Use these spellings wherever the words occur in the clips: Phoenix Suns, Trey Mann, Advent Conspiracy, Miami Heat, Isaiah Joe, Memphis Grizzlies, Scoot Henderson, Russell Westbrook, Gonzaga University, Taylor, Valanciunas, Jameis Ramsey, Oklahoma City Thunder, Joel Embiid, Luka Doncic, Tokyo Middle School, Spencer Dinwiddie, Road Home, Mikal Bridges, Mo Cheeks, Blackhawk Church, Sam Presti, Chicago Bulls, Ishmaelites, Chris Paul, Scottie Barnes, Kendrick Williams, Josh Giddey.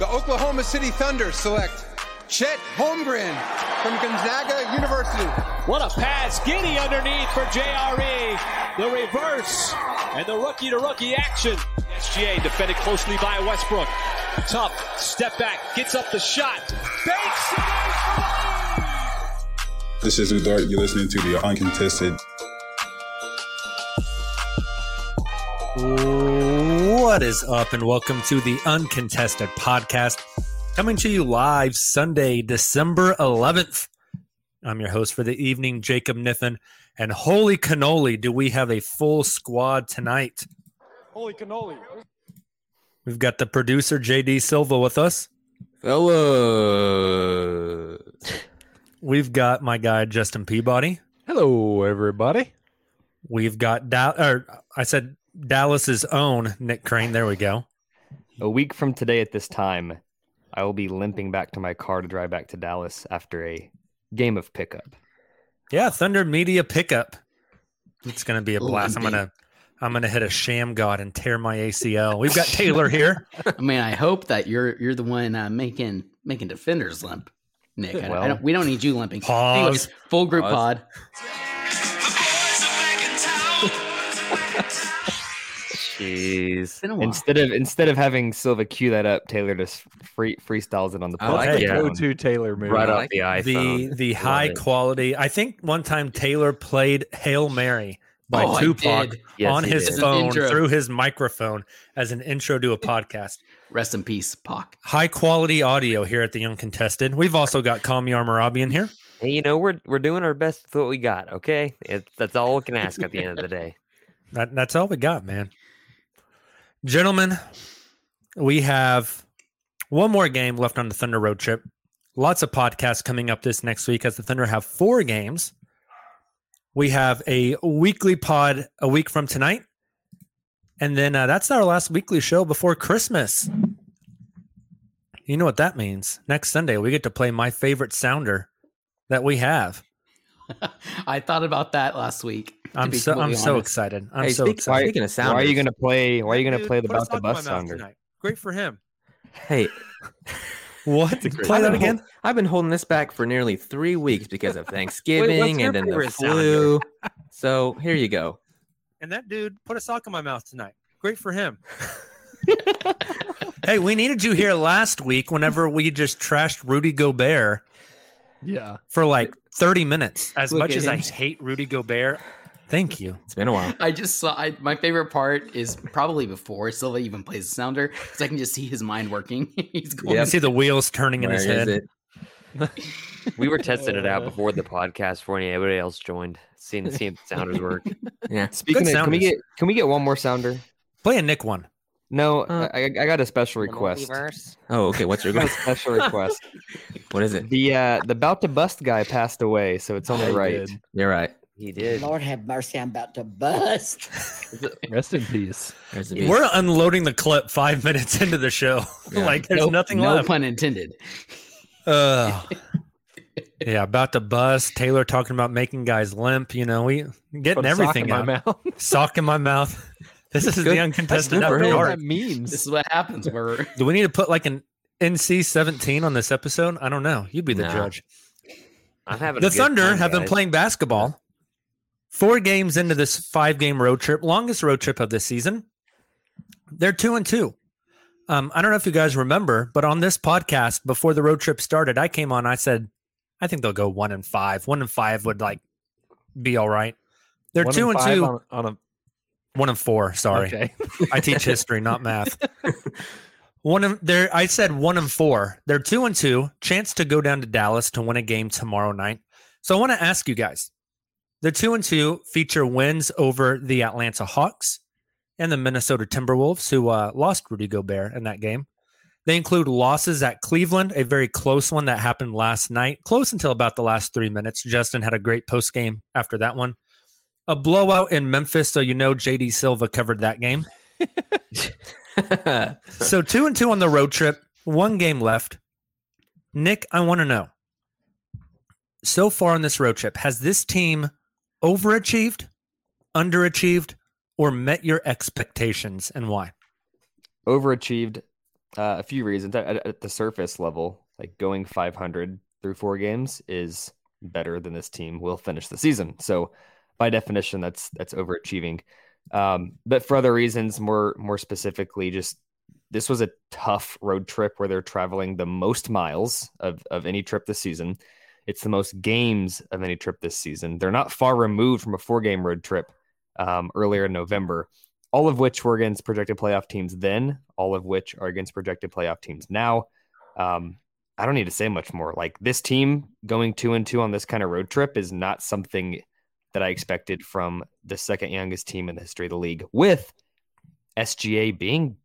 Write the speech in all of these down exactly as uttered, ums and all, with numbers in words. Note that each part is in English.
The Oklahoma City Thunder select Chet Holmgren from Gonzaga University. What a pass. Giddey underneath for J R E. The reverse and the rookie-to-rookie action. S G A defended closely by Westbrook. Tough step back, gets up the shot. Banks it in. This is Udart. You're listening to the Uncontested. What is up, and welcome to the Uncontested podcast, coming to you live Sunday, December eleventh. I'm your host for the evening, Jacob Niffin, and holy cannoli, do we have a full squad tonight? Holy cannoli. We've got the producer, J D. Silva, with us. Hello. We've got my guy, Justin Peabody. Hello, everybody. We've got, da- or I said Dallas's own Nick Crane. There we go. A week from today at this time, I will be limping back to my car to drive back to Dallas after a game of pickup. Yeah, Thunder Media pickup. It's going to be a blast. Ooh, I'm going to... I'm going to hit a sham god and tear my A C L. We've got Taylor here. I mean, I hope that you're you're the one uh, making making defenders limp, Nick. I, well, I don't, we don't need you limping. Pause. Anyways, full group pause. Pod. Jeez. Instead of instead of having Silva cue that up, Taylor just free freestyles it on the pod. I like the go-to Taylor move. Right off the iPhone. The, the high it. quality. I think one time Taylor played Hail Mary by oh, Tupac yes, on his phone through his microphone as an intro to a podcast. Rest in peace, Pac. High quality audio here at the Uncontested. We've also got Kamiar Murabi in here. Hey, you know, we're we're doing our best with what we got, okay? It, that's all we can ask at the end of the day. That, that's all we got, man. Gentlemen, we have one more game left on the Thunder road trip. Lots of podcasts coming up this next week as the Thunder have four games. We have a weekly pod a week from tonight. And then uh, that's our last weekly show before Christmas. You know what that means. Next Sunday, we get to play my favorite sounder that we have. I thought about that last week. I'm so I'm so excited. I'm hey, so speak, excited. Why, speaking of sounders, why are you going to play? Why are you going to play the About the Bus sounder? Tonight. Great for him. Hey. What? Play that again? Hold, I've been holding this back for nearly three weeks because of Thanksgiving Wait, and then the flu. So here you go. And that dude put a sock in my mouth tonight. Great for him. Hey, we needed you here last week whenever we just trashed Rudy Gobert. Yeah. For like thirty minutes. As Look much as him. I hate Rudy Gobert. Thank you. It's been a while. I just saw I, my favorite part is probably before Silva even plays the sounder, because I can just see his mind working. He's going. Yeah, I see the wheels turning Where in his head. We were testing it out before the podcast before anybody else joined, seeing seeing if the sounders work. Yeah. Speaking Good of, sounders. can we get can we get one more sounder? Play a Nick one. No, uh, I, I got a special request. Oh, okay. What's your special request? What is it? The uh, the About to Bust guy passed away, so it's only I right. Did. You're right. He did. Lord have mercy, I'm about to bust. Rest in peace. Rest in peace. We're unloading the clip five minutes into the show. Yeah. Like there's nope, nothing no left. No pun intended. Uh, yeah, About to Bust. Taylor talking about making guys limp. You know, we getting Put everything sock in out. My mouth. Sock in my mouth. This is good. The Uncontested. That's what that means. This is what happens. Where do we need to put like an N C seventeen on this episode? I don't know. You'd be the no. judge. I'm having the a Thunder time, have guys. been playing basketball. Four games into this five-game road trip, longest road trip of this season. They're two and two. Um, I don't know if you guys remember, but on this podcast before the road trip started, I came on. I said, I think they'll go one and five. One and five would like be all right. They're one two and, and two on, on a one and four. Sorry, okay. I teach history, not math. One of there, I said one and four. They're two and two. Chance to go down to Dallas to win a game tomorrow night. So I want to ask you guys: the two and two feature wins over the Atlanta Hawks and the Minnesota Timberwolves, who uh, lost Rudy Gobert in that game. They include losses at Cleveland, a very close one that happened last night, close until about the last three minutes. Justin had a great post game after that one. A blowout in Memphis, so you know J D. Silva covered that game. So two and two on the road trip, one game left. Nick, I want to know, so far on this road trip, has this team overachieved, underachieved, or met your expectations, and why? Overachieved uh, a few reasons. At, at the surface level, like going five hundred through four games is better than this team will finish the season. So by definition, that's that's overachieving. Um, but for other reasons, more more specifically, just this was a tough road trip where they're traveling the most miles of, of any trip this season. It's the most games of any trip this season. They're not far removed from a four-game road trip Um, earlier in November, all of which were against projected playoff teams then, all of which are against projected playoff teams now. Um, I don't need to say much more. Like, this team going two and two on this kind of road trip is not something that I expected from the second youngest team in the history of the league, with S G A being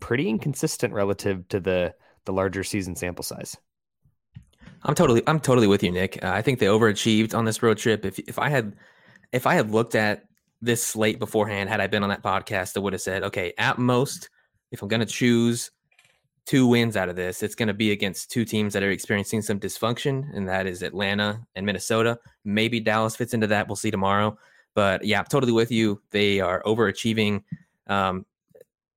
pretty inconsistent relative to the, the larger season sample size. I'm totally, I'm totally with you, Nick. Uh, I think they overachieved on this road trip. If, if I had, if I had looked at this slate beforehand, had I been on that podcast, I would have said, okay, at most, if I'm going to choose two wins out of this, it's going to be against two teams that are experiencing some dysfunction, and that is Atlanta and Minnesota. Maybe Dallas fits into that. We'll see tomorrow. But yeah, I'm totally with you. They are overachieving. Um,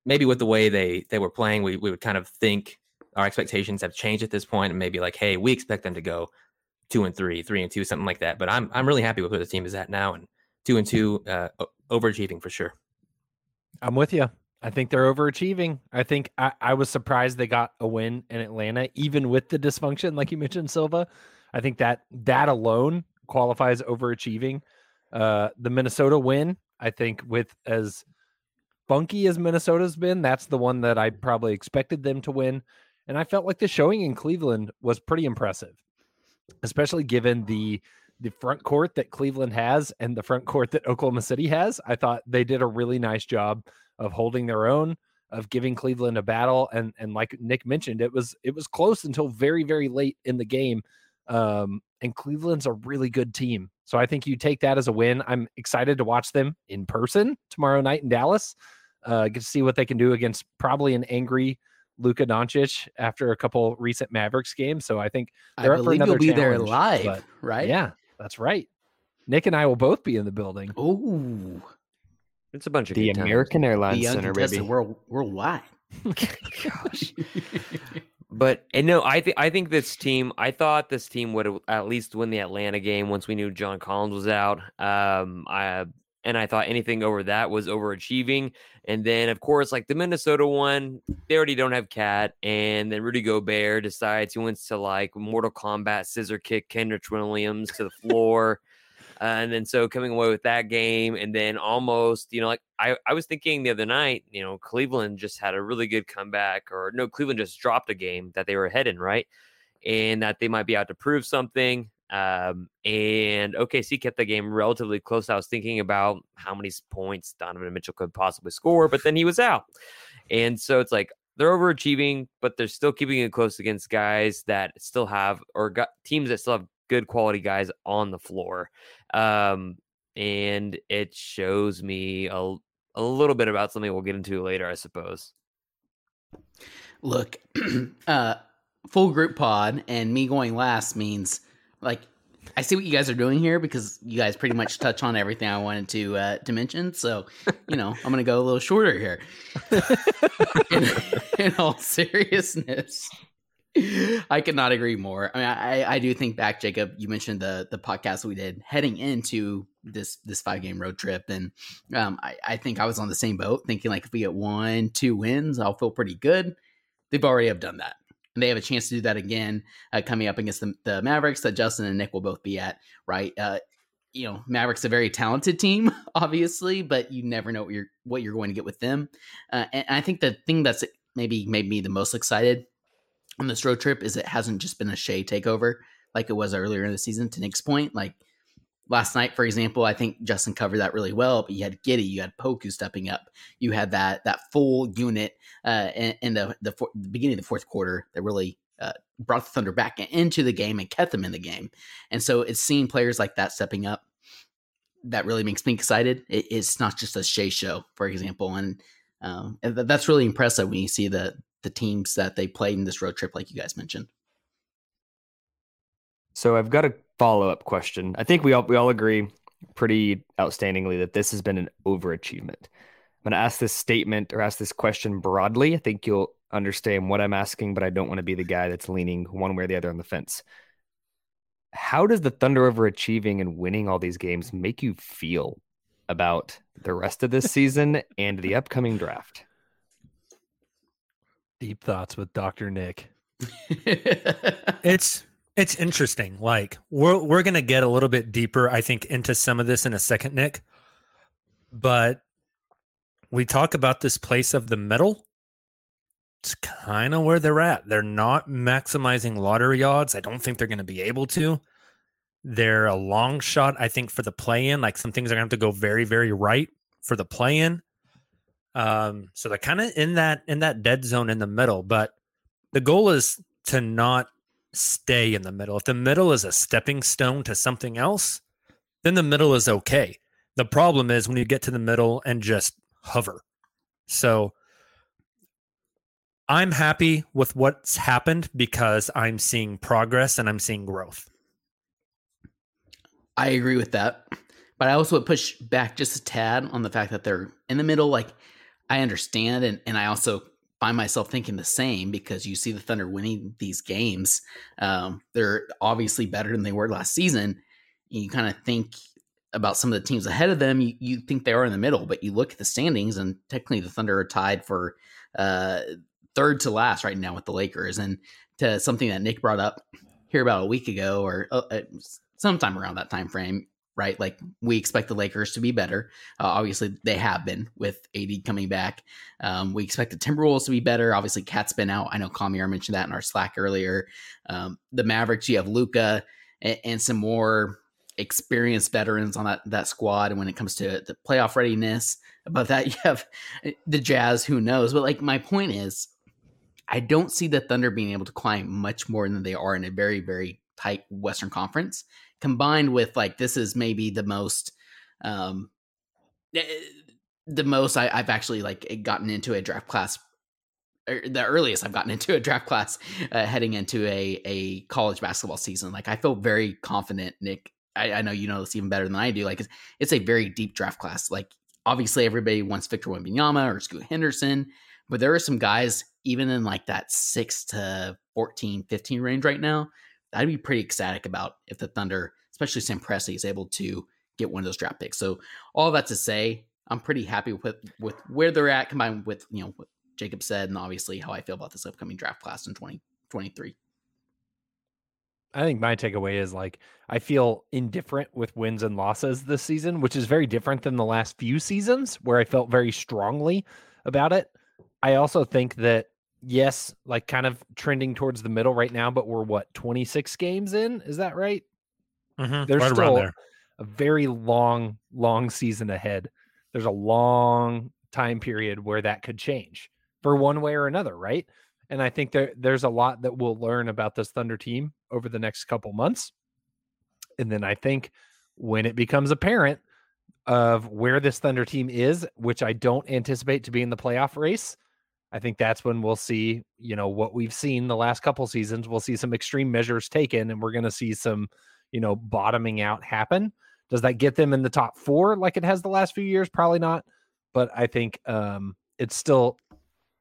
maybe with the way they, they were playing, we, we would kind of think our expectations have changed at this point, and maybe like, hey, we expect them to go two and three, three and two, something like that. But I'm I'm really happy with where the team is at now, and Two and two, uh, overachieving for sure. I'm with you. I think they're overachieving. I think I, I was surprised they got a win in Atlanta, even with the dysfunction, like you mentioned, Silva. I think that that alone qualifies overachieving. Uh, the Minnesota win, I think, with as funky as Minnesota's been, that's the one that I probably expected them to win. And I felt like the showing in Cleveland was pretty impressive, especially given the the front court that Cleveland has and the front court that Oklahoma City has. I thought they did a really nice job of holding their own, of giving Cleveland a battle. And, and like Nick mentioned, it was, it was close until very, very late in the game. Um, and Cleveland's a really good team. So I think you take that as a win. I'm excited to watch them in person tomorrow night in Dallas. Uh, get to see what they can do against probably an angry Luka Doncic after a couple recent Mavericks games. So I think they're I up for another challenge. I believe you'll be there live, but, right? Yeah. That's right. Nick and I will both be in the building. Oh, it's a bunch of the American Airlines Center, baby. We're worldwide. Gosh. But and no, I think I think this team. I thought this team would at least win the Atlanta game once we knew John Collins was out. Um, I and I thought anything over that was overachieving. And then of course, like the Minnesota one, they already don't have Cat, and then Rudy Gobert decides he wants to like Mortal Kombat scissor kick Kendrick Williams to the floor. uh, and then so coming away with that game, and then almost, you know, like I, I was thinking the other night, you know, Cleveland just had a really good comeback, or no, Cleveland just dropped a game that they were ahead in, right? And that they might be out to prove something. Um, and O K C kept the game relatively close. I was thinking about how many points Donovan Mitchell could possibly score, but then he was out. And so it's like, they're overachieving, but they're still keeping it close against guys that still have, or got teams that still have good quality guys on the floor. Um, and it shows me a, a little bit about something we'll get into later, I suppose. Look, uh, full group pod and me going last means, like, I see what you guys are doing here, because you guys pretty much touch on everything I wanted to uh, to mention. So, you know, I'm going to go a little shorter here. in, in all seriousness. I could not agree more. I mean, I, I do think back, Jacob, you mentioned the the podcast we did heading into this this five game road trip. And um, I, I think I was on the same boat thinking, like, if we get one, two wins, I'll feel pretty good. They've already have done that. And they have a chance to do that again uh, coming up against the, the Mavericks that Justin and Nick will both be at, right? Uh, you know, Mavericks a very talented team, obviously, but you never know what you're, what you're going to get with them. Uh, and I think the thing that's maybe made me the most excited on this road trip is it hasn't just been a Shea takeover like it was earlier in the season. To Nick's point, like last night, for example, I think Justin covered that really well, but you had Giddey, you had Poku stepping up. You had that, that full unit uh, in, in the, the, for- the beginning of the fourth quarter that really uh, brought the Thunder back into the game and kept them in the game. And so it's seeing players like that stepping up that really makes me excited. It, it's not just a Shea show, for example. And, um, and th- that's really impressive when you see the, the teams that they played in this road trip, like you guys mentioned. So I've got a follow-up question. I think we all we all agree pretty outstandingly that this has been an overachievement. I'm going to ask this statement or ask this question broadly. I think you'll understand what I'm asking, but I don't want to be the guy that's leaning one way or the other on the fence. How does the Thunder overachieving and winning all these games make you feel about the rest of this season and the upcoming draft? Deep thoughts with Doctor Nick. It's it's interesting. Like we're we're gonna get a little bit deeper, I think, into some of this in a second, Nick. But we talk about this place of the middle. It's kind of where they're at. They're not maximizing lottery odds. I don't think they're gonna be able to. They're a long shot, I think, for the play-in. Like some things are gonna have to go very, very right for the play-in. Um, so they're kind of in that in that dead zone in the middle, but the goal is to not stay in the middle. If the middle is a stepping stone to something else, then the middle is okay. The problem is when you get to the middle and just hover. So I'm happy with what's happened because I'm seeing progress and I'm seeing growth. I agree with that, but I also would push back just a tad on the fact that they're in the middle. Like, I understand, and, and I also find myself thinking the same because you see the Thunder winning these games. Um, they're obviously better than they were last season. You kind of think about some of the teams ahead of them. You, you think they are in the middle, but you look at the standings, and technically the Thunder are tied for uh, third to last right now with the Lakers. And to something that Nick brought up here about a week ago or uh, sometime around that time frame, right? Like, we expect the Lakers to be better. Uh, obviously, they have been with A D coming back. Um, we expect the Timberwolves to be better. Obviously, Cat's been out. I know Kamiar mentioned that in our Slack earlier. Um, the Mavericks, you have Luka and, and some more experienced veterans on that, that squad. And when it comes to the playoff readiness, above that, you have the Jazz, who knows? But like, my point is, I don't see the Thunder being able to climb much more than they are in a very, very tight Western Conference. Combined with, like, this is maybe the most, um, the most I, I've actually like gotten into a draft class, or the earliest I've gotten into a draft class uh, heading into a a college basketball season. Like, I feel very confident, Nick. I, I know you know this even better than I do. Like, it's, it's a very deep draft class. Like, obviously everybody wants Victor Wembanyama or Scoot Henderson, but there are some guys even in like that six to fourteen, fifteen range right now. I'd be pretty ecstatic about if the Thunder, especially Sam Presti, is able to get one of those draft picks. So all that to say, I'm pretty happy with, with where they're at, combined with, you know, what Jacob said, and obviously how I feel about this upcoming draft class in twenty twenty-three. I think my takeaway is, like, I feel indifferent with wins and losses this season, which is very different than the last few seasons where I felt very strongly about it. I also think that, yes, like, kind of trending towards the middle right now, but we're what, twenty-six games in? Is that right? Mm-hmm. There's right still there. A very long, long season ahead. There's a long time period where that could change for one way or another, right? And I think there there's a lot that we'll learn about this Thunder team over the next couple months. And then I think when it becomes apparent of where this Thunder team is, which I don't anticipate to be in the playoff race, I think that's when we'll see, you know, what we've seen the last couple seasons. We'll see some extreme measures taken, and we're going to see some, you know, bottoming out happen. Does that get them in the top four like it has the last few years? Probably not. But I think um, it's still,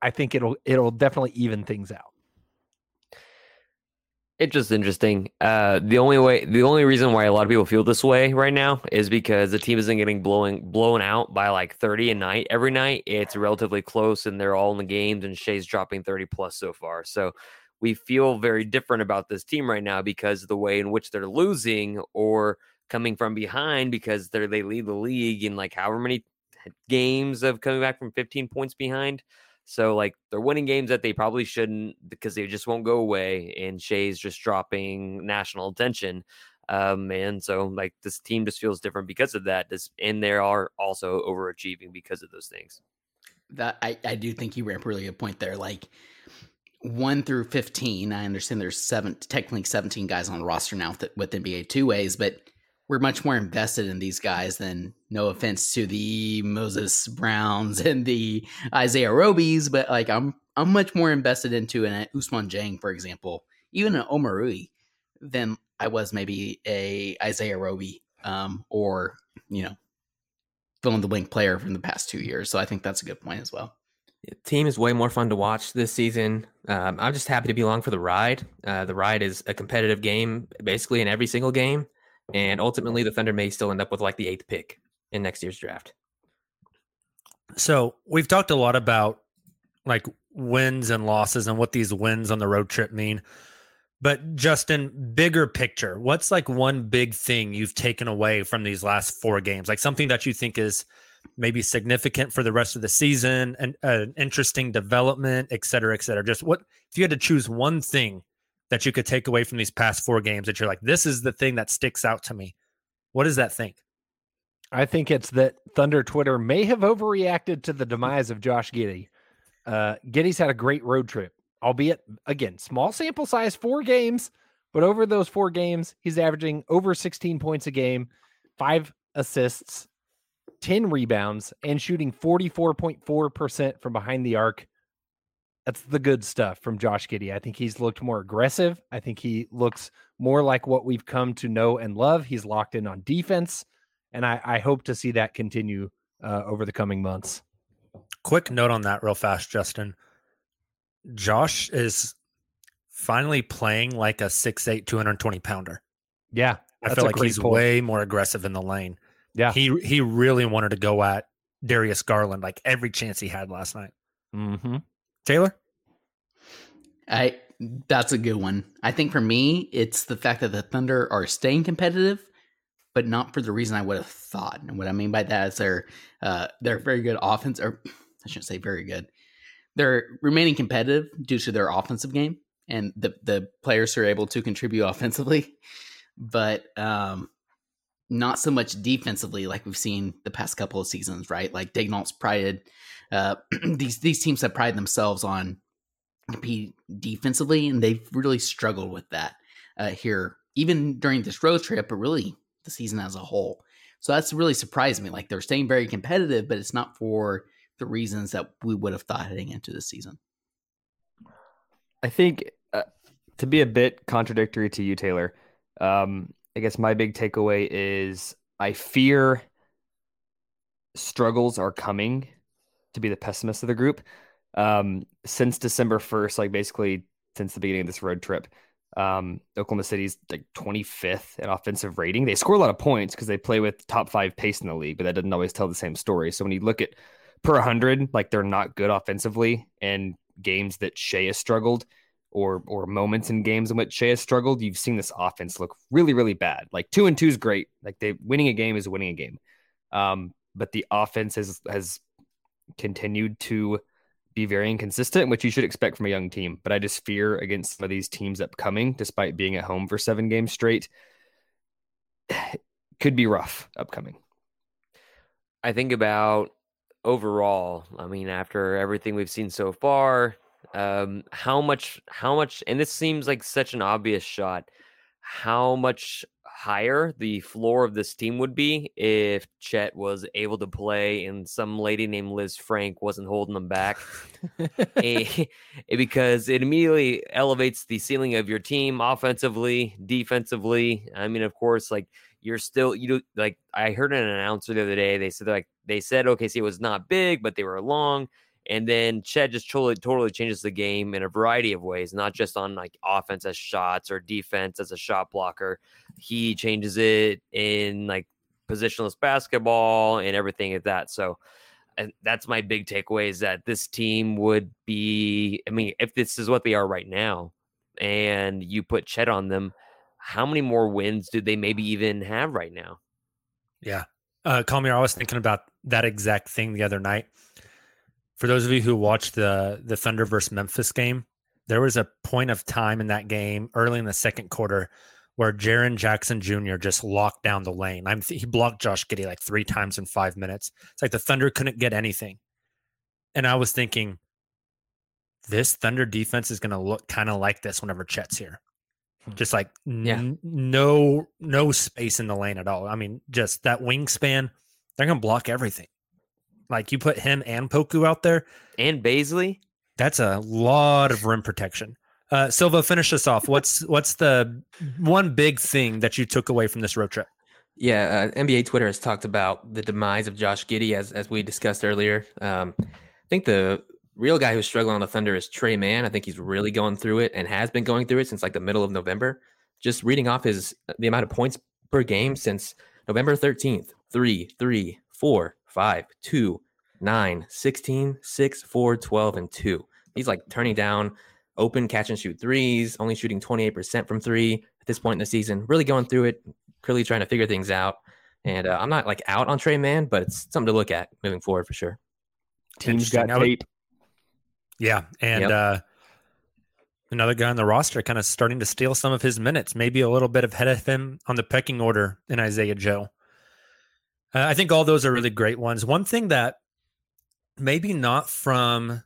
I think it'll, it'll definitely even things out. It's just interesting. Uh, the only way, the only reason why a lot of people feel this way right now is because the team isn't getting blowing blown out by like thirty a night every night. It's relatively close, and they're all in the games. And Shea's dropping thirty plus so far, so we feel very different about this team right now because of the way in which they're losing or coming from behind, because they they lead the league in like however many games of coming back from fifteen points behind. So, like, they're winning games that they probably shouldn't because they just won't go away, and Shea's just dropping national attention. Um, and so, like, this team just feels different because of that, this, and they are also overachieving because of those things. That I, I do think you ramp really a point there. Like, one through fifteen, I understand there's seven, technically seventeen guys on the roster now with, with N B A two ways, but we're much more invested in these guys than, no offense to the Moses Browns and the Isaiah Robes, but like I'm I'm much more invested into an Ousmane Dieng, for example, even an Omarui, than I was maybe a Isaiah Roby um, or, you know, fill in the blank player from the past two years. So I think that's a good point as well. The team is way more fun to watch this season. Um, I'm just happy to be along for the ride. Uh, the ride is a competitive game, basically in every single game. And ultimately, the Thunder may still end up with like the eighth pick in next year's draft. So we've talked a lot about like wins and losses and what these wins on the road trip mean. But Justin, bigger picture, what's like one big thing you've taken away from these last four games? Like something that you think is maybe significant for the rest of the season and an interesting development, et cetera, et cetera. Just what if you had to choose one thing that you could take away from these past four games that you're like, this is the thing that sticks out to me? What does that think? I think it's that Thunder Twitter may have overreacted to the demise of Josh Giddey. Uh, Giddey's had a great road trip, albeit, again, small sample size, four games. But over those four games, he's averaging over sixteen points a game, five assists, ten rebounds, and shooting forty-four point four percent from behind the arc. That's the good stuff from Josh Giddey. I think he's looked more aggressive. I think he looks more like what we've come to know and love. He's locked in on defense, and I, I hope to see that continue uh, over the coming months. Quick note on that real fast, Justin. Josh is finally playing like a six eight, two twenty pounder. Yeah. I feel like he's point. way more aggressive in the lane. Yeah. He, he really wanted to go at Darius Garland like every chance he had last night. Mm-hmm. Taylor? I that's a good one. I think for me, it's the fact that the Thunder are staying competitive, but not for the reason I would have thought. And what I mean by that is they're uh, they're very good offense, or I shouldn't say very good. They're remaining competitive due to their offensive game and the the players who are able to contribute offensively, but um, not so much defensively like we've seen the past couple of seasons, right? Like Daigneault's prided. Uh, these these teams have prided themselves on competing defensively, and they've really struggled with that uh, here, even during this road trip, but really the season as a whole. So that's really surprised me. Like they're staying very competitive, but it's not for the reasons that we would have thought heading into the season. I think uh, to be a bit contradictory to you, Taylor, um, I guess my big takeaway is I fear struggles are coming. To be the pessimist of the group, um, since December first, like basically since the beginning of this road trip, um, Oklahoma City's like twenty-fifth in offensive rating. They score a lot of points because they play with top five pace in the league, but that doesn't always tell the same story. So when you look at per one hundred, like they're not good offensively, and games that Shea has struggled or or moments in games in which Shea has struggled, you've seen this offense look really, really bad. Like two and two is great. Like they winning a game is winning a game. Um, but the offense has has continued to be very inconsistent, which you should expect from a young team. But I just fear against some of these teams upcoming, despite being at home for seven games straight, could be rough upcoming. I think about overall, I mean, after everything we've seen so far, um, how much, how much, and this seems like such an obvious shot, how much higher the floor of this team would be if Chet was able to play and some lady named Liz Frank wasn't holding them back. and, because it immediately elevates the ceiling of your team offensively, defensively. I mean, of course, like you're still, you know, like I heard an announcer the other day, they said like, they said O K C was not big, but they were long. And then Chet just totally, totally changes the game in a variety of ways, not just on like offense as shots or defense as a shot blocker. He changes it in like positionless basketball and everything at that. So and that's my big takeaway, is that this team would be, I mean, if this is what they are right now and you put Chet on them, how many more wins do they maybe even have right now? Yeah. Uh, Kamiar, I was thinking about that exact thing the other night. For those of you who watched the the Thunder versus Memphis game, there was a point of time in that game early in the second quarter where Jaren Jackson Junior just locked down the lane. I'm th- he blocked Josh Giddey like three times in five minutes. It's like the Thunder couldn't get anything. And I was thinking, this Thunder defense is going to look kind of like this whenever Chet's here. Just like n- yeah. no no space in the lane at all. I mean, just that wingspan, they're going to block everything. Like, you put him and Poku out there. And Bazley. That's a lot of rim protection. Uh, Silva, finish us off. What's what's the one big thing that you took away from this road trip? Yeah, uh, N B A Twitter has talked about the demise of Josh Giddey, as as we discussed earlier. Um, I think the real guy who's struggling on the Thunder is Trey Mann. I think he's really going through it and has been going through it since like the middle of November. Just reading off his the amount of points per game since November thirteenth. Three, three, four. Five, two, nine, sixteen, six, four, twelve, and two. He's like turning down open catch and shoot threes, only shooting twenty-eight percent from three at this point in the season. Really going through it, clearly trying to figure things out. And uh, I'm not like out on Trey Mann, but it's something to look at moving forward for sure. Team's got tape. Yeah. And yep. uh, another guy on the roster kind of starting to steal some of his minutes, maybe a little bit ahead of him on the pecking order in Isaiah Joe. Uh, I think all those are really great ones. One thing that maybe not from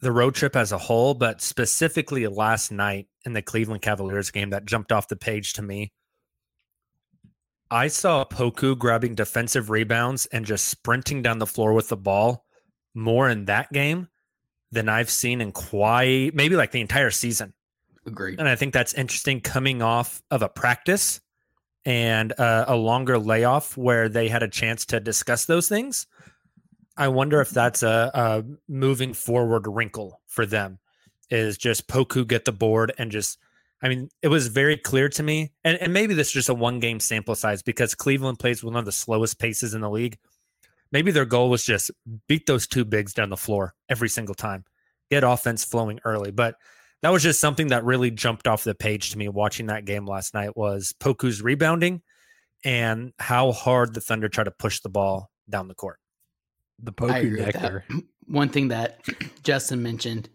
the road trip as a whole, but specifically last night in the Cleveland Cavaliers game that jumped off the page to me, I saw Poku grabbing defensive rebounds and just sprinting down the floor with the ball more in that game than I've seen in quite, maybe like the entire season. Agreed. And I think that's interesting coming off of a practice and uh, a longer layoff where they had a chance to discuss those things. I wonder if that's a, a moving forward wrinkle for them, is just Poku get the board and just, I mean, it was very clear to me. And, and maybe this is just a one game sample size because Cleveland plays one of the slowest paces in the league. Maybe their goal was just beat those two bigs down the floor every single time, get offense flowing early. But that was just something that really jumped off the page to me watching that game last night, was Poku's rebounding and how hard the Thunder try to push the ball down the court. The Poku decker. One thing that Justin mentioned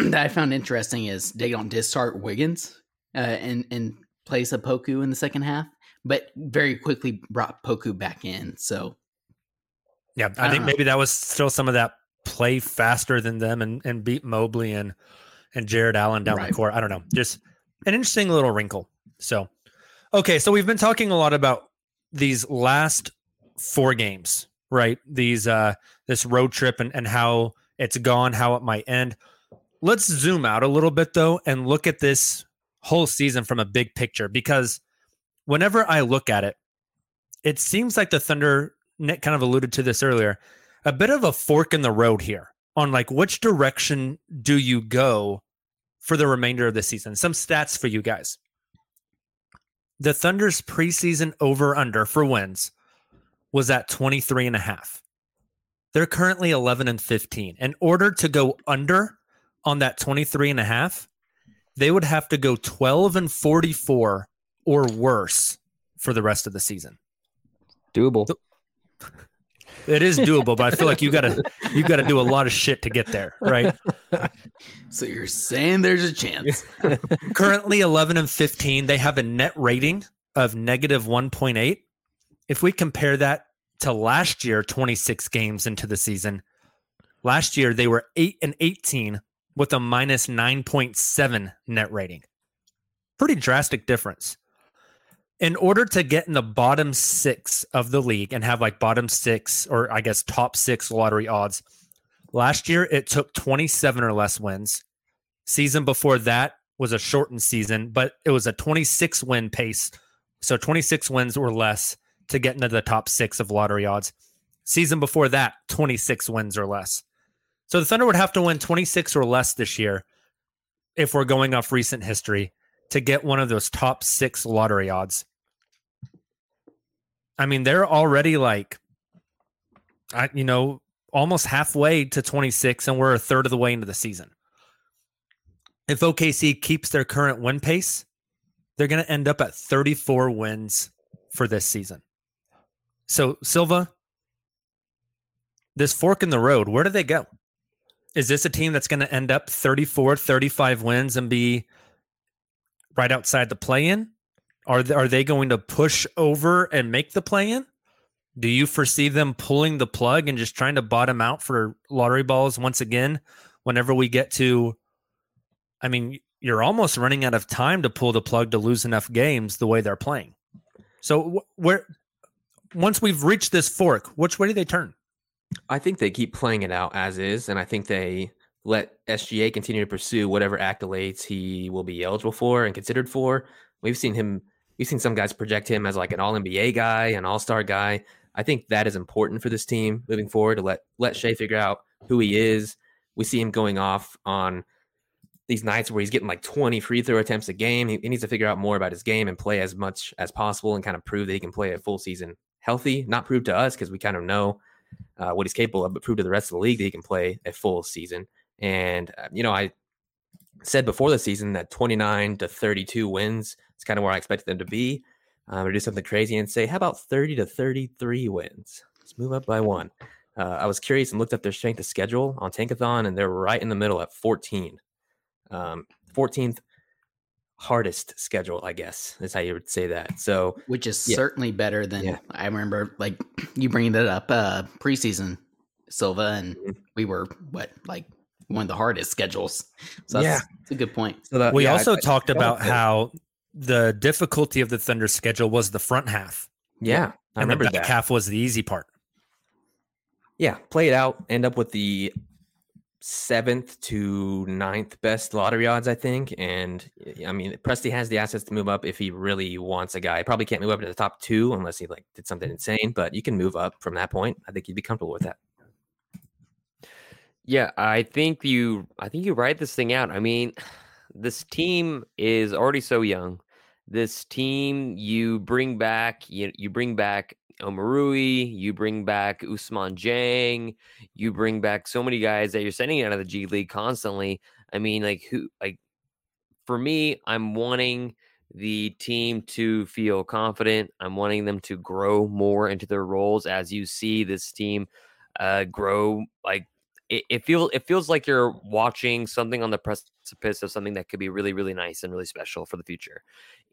that I found interesting is they don't distart Wiggins uh, and, and place a Poku in the second half, but very quickly brought Poku back in. So, yeah, I, I think maybe that was still some of that play faster than them and, and beat Mobley and and Jared Allen down right. the court. I don't know. Just an interesting little wrinkle. So, okay. So we've been talking a lot about these last four games, right? These, uh, this road trip and, and how it's gone, how it might end. Let's zoom out a little bit though, and look at this whole season from a big picture, because whenever I look at it, it seems like the Thunder, Nick kind of alluded to this earlier, a bit of a fork in the road here on like which direction do you go for the remainder of the season. Some stats for you guys. The Thunder's preseason over under for wins was at twenty-three and a half. They're currently eleven and fifteen. In order to go under on that twenty-three and a half, they would have to go twelve and forty-four or worse for the rest of the season. Doable. So- It is doable, but I feel like you gotta you gotta do a lot of shit to get there, right? So you're saying there's a chance. Currently eleven and fifteen, they have a net rating of negative one point eight. If we compare that to last year, twenty-six games into the season, last year they were eight and eighteen with a minus nine point seven net rating. Pretty drastic difference. In order to get in the bottom six of the league and have like bottom six, or I guess top six lottery odds, last year it took twenty-seven or less wins. Season before that was a shortened season, but it was a twenty-six win pace. So twenty-six wins or less to get into the top six of lottery odds. Season before that, twenty-six wins or less. So the Thunder would have to win twenty-six or less this year, if we're going off recent history, to get one of those top six lottery odds. I mean, they're already like, I you know, almost halfway to twenty-six, and we're a third of the way into the season. If O K C keeps their current win pace, they're going to end up at thirty-four wins for this season. So, Silva, this fork in the road, where do they go? Is this a team that's going to end up thirty-four, thirty-five wins and be right outside the play-in? Are they, are they going to push over and make the play-in? Do you foresee them pulling the plug and just trying to bottom out for lottery balls once again whenever we get to, I mean, you're almost running out of time to pull the plug to lose enough games the way they're playing. So where, once we've reached this fork, which way do they turn? I think they keep playing it out as is, and I think they let S G A continue to pursue whatever accolades he will be eligible for and considered for. We've seen him, we've seen some guys project him as like an all N B A guy, an all-star guy. I think that is important for this team moving forward, to let, let Shea figure out who he is. We see him going off on these nights where he's getting like twenty free throw attempts a game. He, he needs to figure out more about his game and play as much as possible and kind of prove that he can play a full season healthy, not prove to us because we kind of know Uh, what he's capable of, but prove to the rest of the league that he can play a full season. And, uh, you know, I said before the season that twenty-nine to thirty-two wins is kind of where I expected them to be. Um, or do something crazy and say, how about thirty to thirty-three wins? Let's move up by one. Uh, I was curious and looked up their strength of schedule on Tankathon, and they're right in the middle at fourteen. Um, fourteenth hardest schedule, I guess, is how you would say that. So, which is yeah. certainly better than yeah. I remember, like you bringing that up uh preseason, Silva, and mm-hmm. we were what like one of the hardest schedules. So that's, yeah, that's a good point. So that, we yeah, also I, talked I, about I how the difficulty of the Thunder schedule was the front half. Yeah, and I remember the back that half was the easy part. Yeah, play it out, end up with the seventh to ninth best lottery odds, I think. And I mean, Presti has the assets to move up if he really wants a guy. Probably can't move up to the top two unless he like did something insane, but you can move up from that point. I think you'd be comfortable with that. Yeah, I think you I think you ride this thing out. I mean, this team is already so young. This team, you bring back you, you bring back Omarui, you bring back Ousmane Dieng, you bring back so many guys that you're sending out of the G League constantly. I mean, like who, like for me, I'm wanting the team to feel confident. I'm wanting them to grow more into their roles as you see this team uh, grow. Like it, it feels, it feels like you're watching something on the precipice of something that could be really, really nice and really special for the future.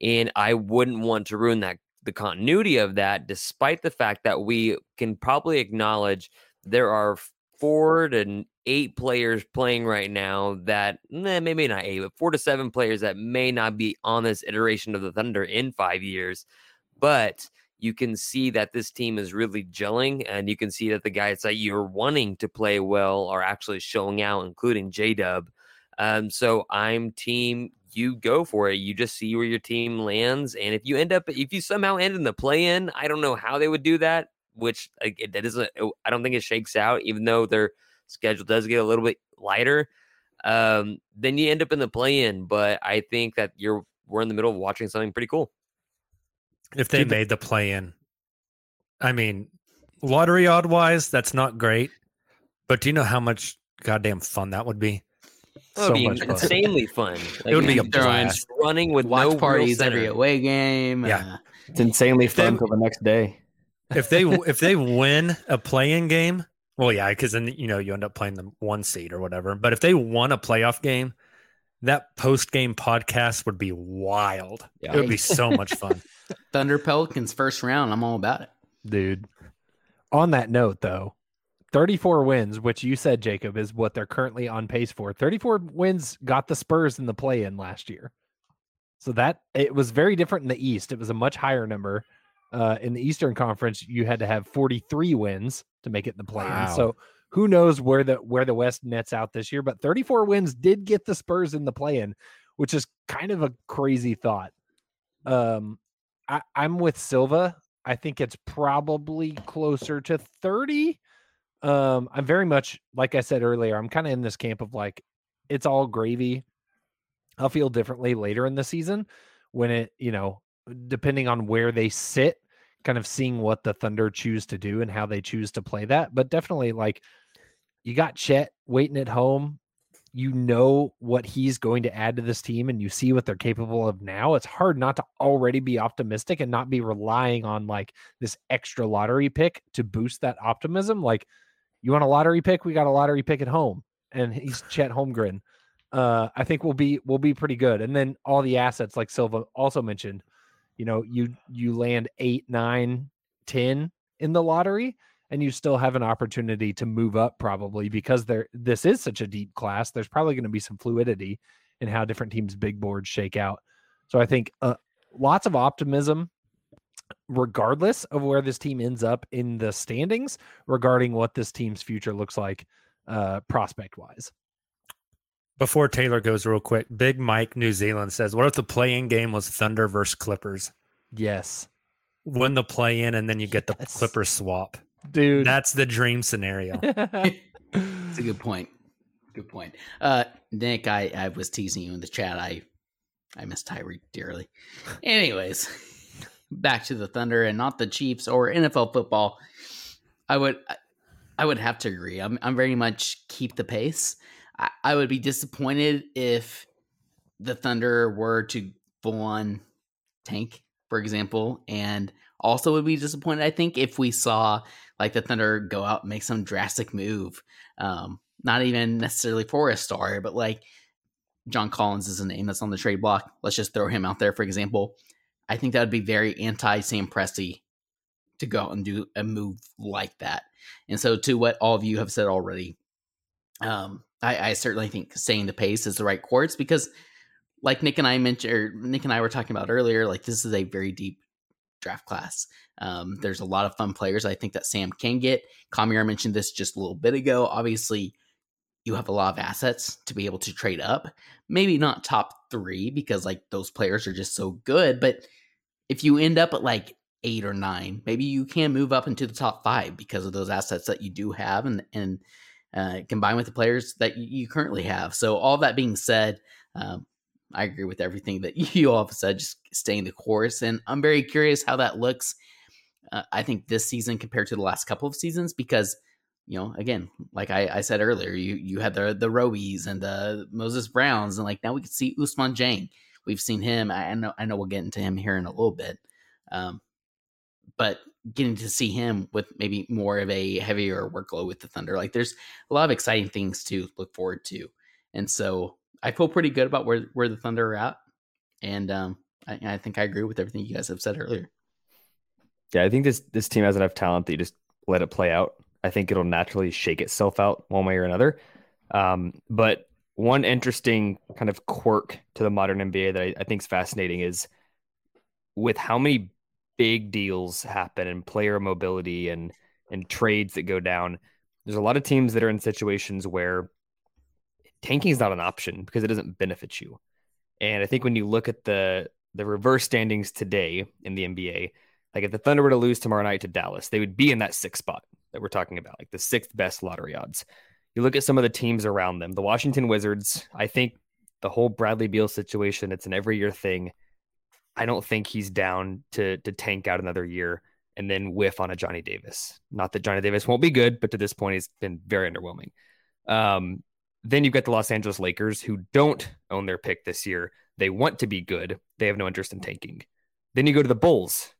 And I wouldn't want to ruin that, the continuity of that, despite the fact that we can probably acknowledge there are four to eight players playing right now that eh, maybe not eight, but four to seven players that may not be on this iteration of the Thunder in five years. But you can see that this team is really gelling, and you can see that the guys that you're wanting to play well are actually showing out, including J-Dub. Um, so I'm team... you go for it. You just see where your team lands. And if you end up, if you somehow end in the play-in, I don't know how they would do that, which like, it, that isn't, I don't think it shakes out, even though their schedule does get a little bit lighter. Um, then you end up in the play-in. But I think that you're, we're in the middle of watching something pretty cool. If they Keep made it. the play-in, I mean, lottery odd wise, that's not great, but do you know how much goddamn fun that would be? That would so be much insanely fun. Like, it would be a blast. Running with watch no parties every away game. Yeah, uh, it's insanely fun until the next day. If they if they win a play-in game, well, yeah, because then you know you end up playing the one seed or whatever. But if they won a playoff game, that post-game podcast would be wild. Yeah. It would be so much fun. Thunder Pelicans first round. I'm all about it, dude. On that note, though. thirty-four wins, which you said, Jacob, is what they're currently on pace for. thirty-four wins got the Spurs in the play-in last year. So that it was very different in the East. It was a much higher number. Uh, in the Eastern Conference, you had to have forty-three wins to make it in the play-in. Wow. So who knows where the where the West nets out this year, but thirty-four wins did get the Spurs in the play-in, which is kind of a crazy thought. Um, I, I'm with Silva. I think it's probably closer to thirty. Um, I'm very much, like I said earlier, I'm kind of in this camp of like, it's all gravy. I'll feel differently later in the season when it, you know, depending on where they sit, kind of seeing what the Thunder choose to do and how they choose to play that. But definitely, like, you got Chet waiting at home. You know what he's going to add to this team, and you see what they're capable of now. It's hard not to already be optimistic and not be relying on like this extra lottery pick to boost that optimism. Like, you want a lottery pick? We got a lottery pick at home, and he's Chet Holmgren. Uh, I think we'll be we'll be pretty good. And then all the assets, like Silva also mentioned, you know, you you land eight, nine, ten in the lottery, and you still have an opportunity to move up probably because there this is such a deep class. There's probably going to be some fluidity in how different teams' big boards shake out. So I think uh, lots of optimism regardless of where this team ends up in the standings regarding what this team's future looks like uh, prospect-wise. Before Taylor goes real quick, Big Mike New Zealand says, what if the play-in game was Thunder versus Clippers? Yes. Win the play-in and then you get the yes. Clippers swap. Dude, that's the dream scenario. It's a good point. Good point. Uh, Nick, I, I was teasing you in the chat. I I miss Tyreek dearly. Anyways, back to the Thunder and not the Chiefs or N F L football. I would I would have to agree. I'm I'm very much keep the pace. I, I would be disappointed if the Thunder were to full on tank, for example, and also would be disappointed, I think, if we saw like the Thunder go out and make some drastic move. Um, not even necessarily for a star, but like John Collins is a name that's on the trade block. Let's just throw him out there, for example. I think that would be very anti-Sam Presti to go out and do a move like that. And so to what all of you have said already, um, I, I certainly think staying the pace is the right course because like Nick and I mentioned, or Nick and I were talking about earlier, like this is a very deep draft class. Um, there's a lot of fun players I think that Sam can get. Kamiar mentioned this just a little bit ago. Obviously, you have a lot of assets to be able to trade up. Maybe not top three because like those players are just so good. But if you end up at like eight or nine, maybe you can move up into the top five because of those assets that you do have and and uh, combined with the players that you currently have. So all that being said, um, I agree with everything that you all have said, just staying the course. And I'm very curious how that looks. Uh, I think this season compared to the last couple of seasons, because, you know, again, like I, I said earlier, you, you had the, the Robies and the Moses Browns. And like, now we can see Ousmane Dieng. We've seen him. I, I know, I know we'll get into him here in a little bit. Um, but getting to see him with maybe more of a heavier workload with the Thunder, like there's a lot of exciting things to look forward to. And so I feel pretty good about where, where the Thunder are at. And um, I, I think I agree with everything you guys have said earlier. Yeah, I think this this team has enough talent that you just let it play out. I think it'll naturally shake itself out one way or another. Um, but one interesting kind of quirk to the modern N B A that I, I think is fascinating is with how many big deals happen and player mobility and and trades that go down. There's a lot of teams that are in situations where tanking is not an option because it doesn't benefit you. And I think when you look at the the reverse standings today in the N B A, like if the Thunder were to lose tomorrow night to Dallas, they would be in that sixth spot that we're talking about, like the sixth best lottery odds. You look at some of the teams around them, the Washington Wizards, I think the whole Bradley Beal situation, it's an every year thing. I don't think he's down to to tank out another year and then whiff on a Johnny Davis. Not that Johnny Davis won't be good, but to this point, he's been very underwhelming. Um, Then you've got the Los Angeles Lakers who don't own their pick this year. They want to be good. They have no interest in tanking. Then you go to the Bulls.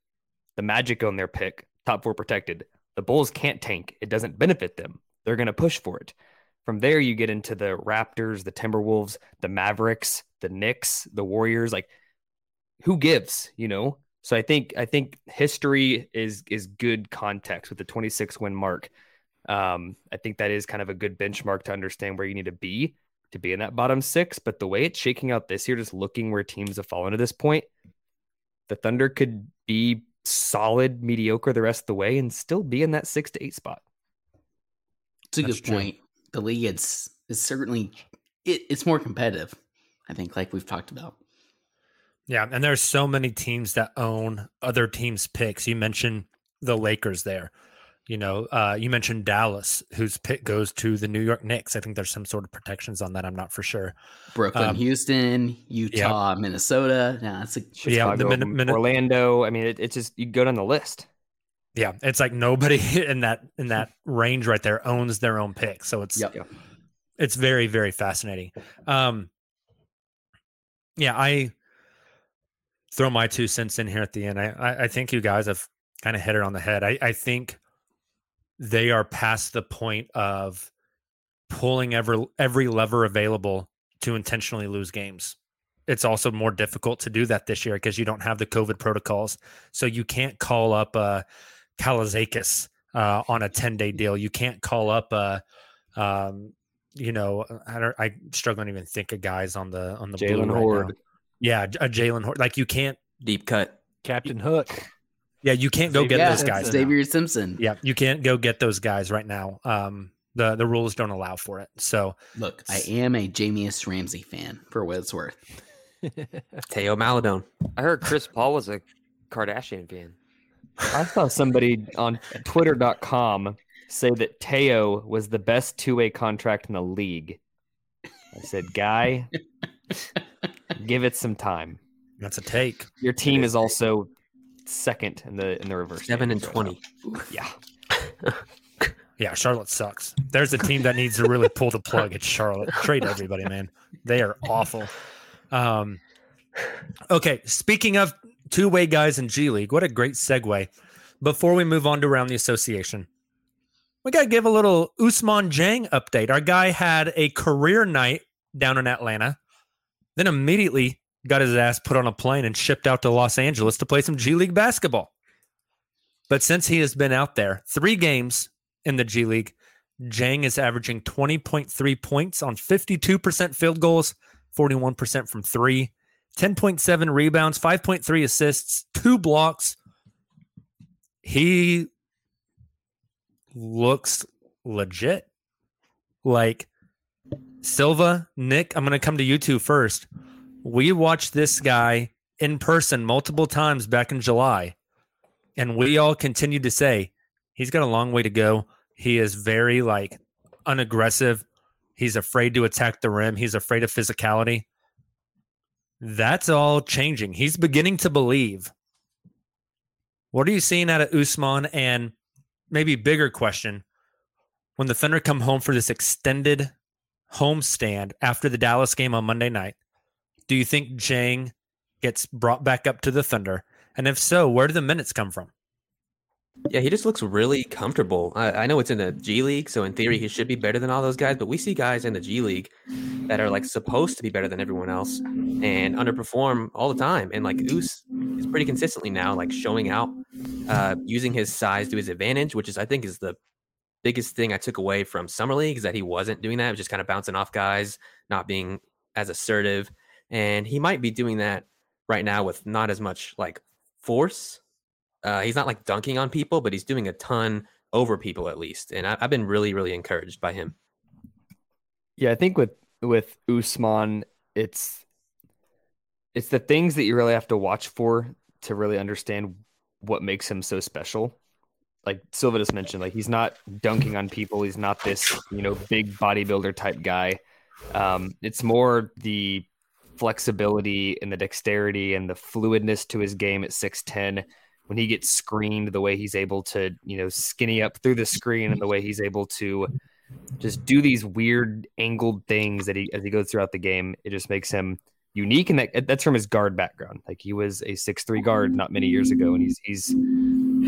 The Magic own their pick, top four protected. The Bulls can't tank. It doesn't benefit them. They're going to push for it. From there, you get into the Raptors, the Timberwolves, the Mavericks, the Knicks, the Warriors. Like, who gives, you know? So I think I think history is is good context with the twenty-six win mark. Um, I think that is kind of a good benchmark to understand where you need to be to be in that bottom six. But the way it's shaking out this year, just looking where teams have fallen to this point, the Thunder could be solid, mediocre the rest of the way and still be in that six to eight spot. It's a That's good true. point. The league it's is certainly it, it's more competitive, I think, like we've talked about. Yeah, and there's so many teams that own other teams' picks. You mentioned the Lakers there. You know, uh, you mentioned Dallas, whose pick goes to the New York Knicks. I think there's some sort of protections on that. I'm not for sure. Brooklyn, um, Houston, Utah, yeah. Minnesota. No, that's a, yeah, the Min- Min- Orlando. I mean, it, it's just you go down the list. Yeah, it's like nobody in that in that range right there owns their own pick. So it's yep. it's very, very fascinating. Um, yeah, I throw my two cents in here at the end. I I, I think you guys have kind of hit it on the head. I, I think. They are past the point of pulling every every lever available to intentionally lose games. It's also more difficult to do that this year because you don't have the COVID protocols. So you can't call up uh, Kalazakis uh, on a ten-day deal. You can't call up, uh, um, you know, I don't. I struggling to even think of guys on the on the Jalen Horde. Right yeah, a Jalen Horde. Like you can't deep cut Captain Hook. Yeah, you can't go get yeah, those guys. Xavier Simpson. Yeah, you can't go get those guys right now. Um, the the rules don't allow for it. So look, I am a Jameis Ramsey fan for what it's worth. Teo Maladon. I heard Chris Paul was a Kardashian fan. I saw somebody on Twitter dot com say that Teo was the best two-way contract in the league. I said, guy, give it some time. That's a take. Your team is also second in the in the reverse. Seven and twenty. Yeah. Yeah, Charlotte sucks. There's a team that needs to really pull the plug. It's Charlotte. Trade everybody, man. They are awful. Um, okay, speaking of two-way guys in G League, what a great segue. Before we move on to Around the Association, we got to give a little Ousmane Dieng update. Our guy had a career night down in Atlanta, then immediately got his ass put on a plane and shipped out to Los Angeles to play some G League basketball. But since he has been out there, three games in the G League, Dieng is averaging twenty point three points on fifty-two percent field goals, forty-one percent from three, ten point seven rebounds, five point three assists, two blocks. He looks legit. Like, Silva, Nick, I'm going to come to you two first. We watched this guy in person multiple times back in July, and we all continued to say he's got a long way to go. He is very like unaggressive. He's afraid to attack the rim. He's afraid of physicality. That's all changing. He's beginning to believe. What are you seeing out of Ousmane? And maybe bigger question, when the Thunder come home for this extended homestand after the Dallas game on Monday night, do you think Dieng gets brought back up to the Thunder? And if so, where do the minutes come from? Yeah, he just looks really comfortable. I, I know it's in the G League, so in theory he should be better than all those guys, but we see guys in the G League that are like supposed to be better than everyone else and underperform all the time. And like Ouse is pretty consistently now like showing out, uh, using his size to his advantage, which is I think is the biggest thing I took away from Summer League, is that he wasn't doing that. He was just kind of bouncing off guys, not being as assertive. And he might be doing that right now with not as much like force. Uh, he's not like dunking on people, but he's doing a ton over people at least. And I, I've been really, really encouraged by him. Yeah, I think with with Ousmane, it's it's the things that you really have to watch for to really understand what makes him so special. Like Silva just mentioned, like he's not dunking on people. He's not this, you know, big bodybuilder type guy. Um, it's more the flexibility and the dexterity and the fluidness to his game at six ten. When he gets screened, the way he's able to, you know, skinny up through the screen, and the way he's able to just do these weird angled things that he, as he goes throughout the game, it just makes him unique. And that that's from his guard background. Like he was a six three guard not many years ago, and he's he's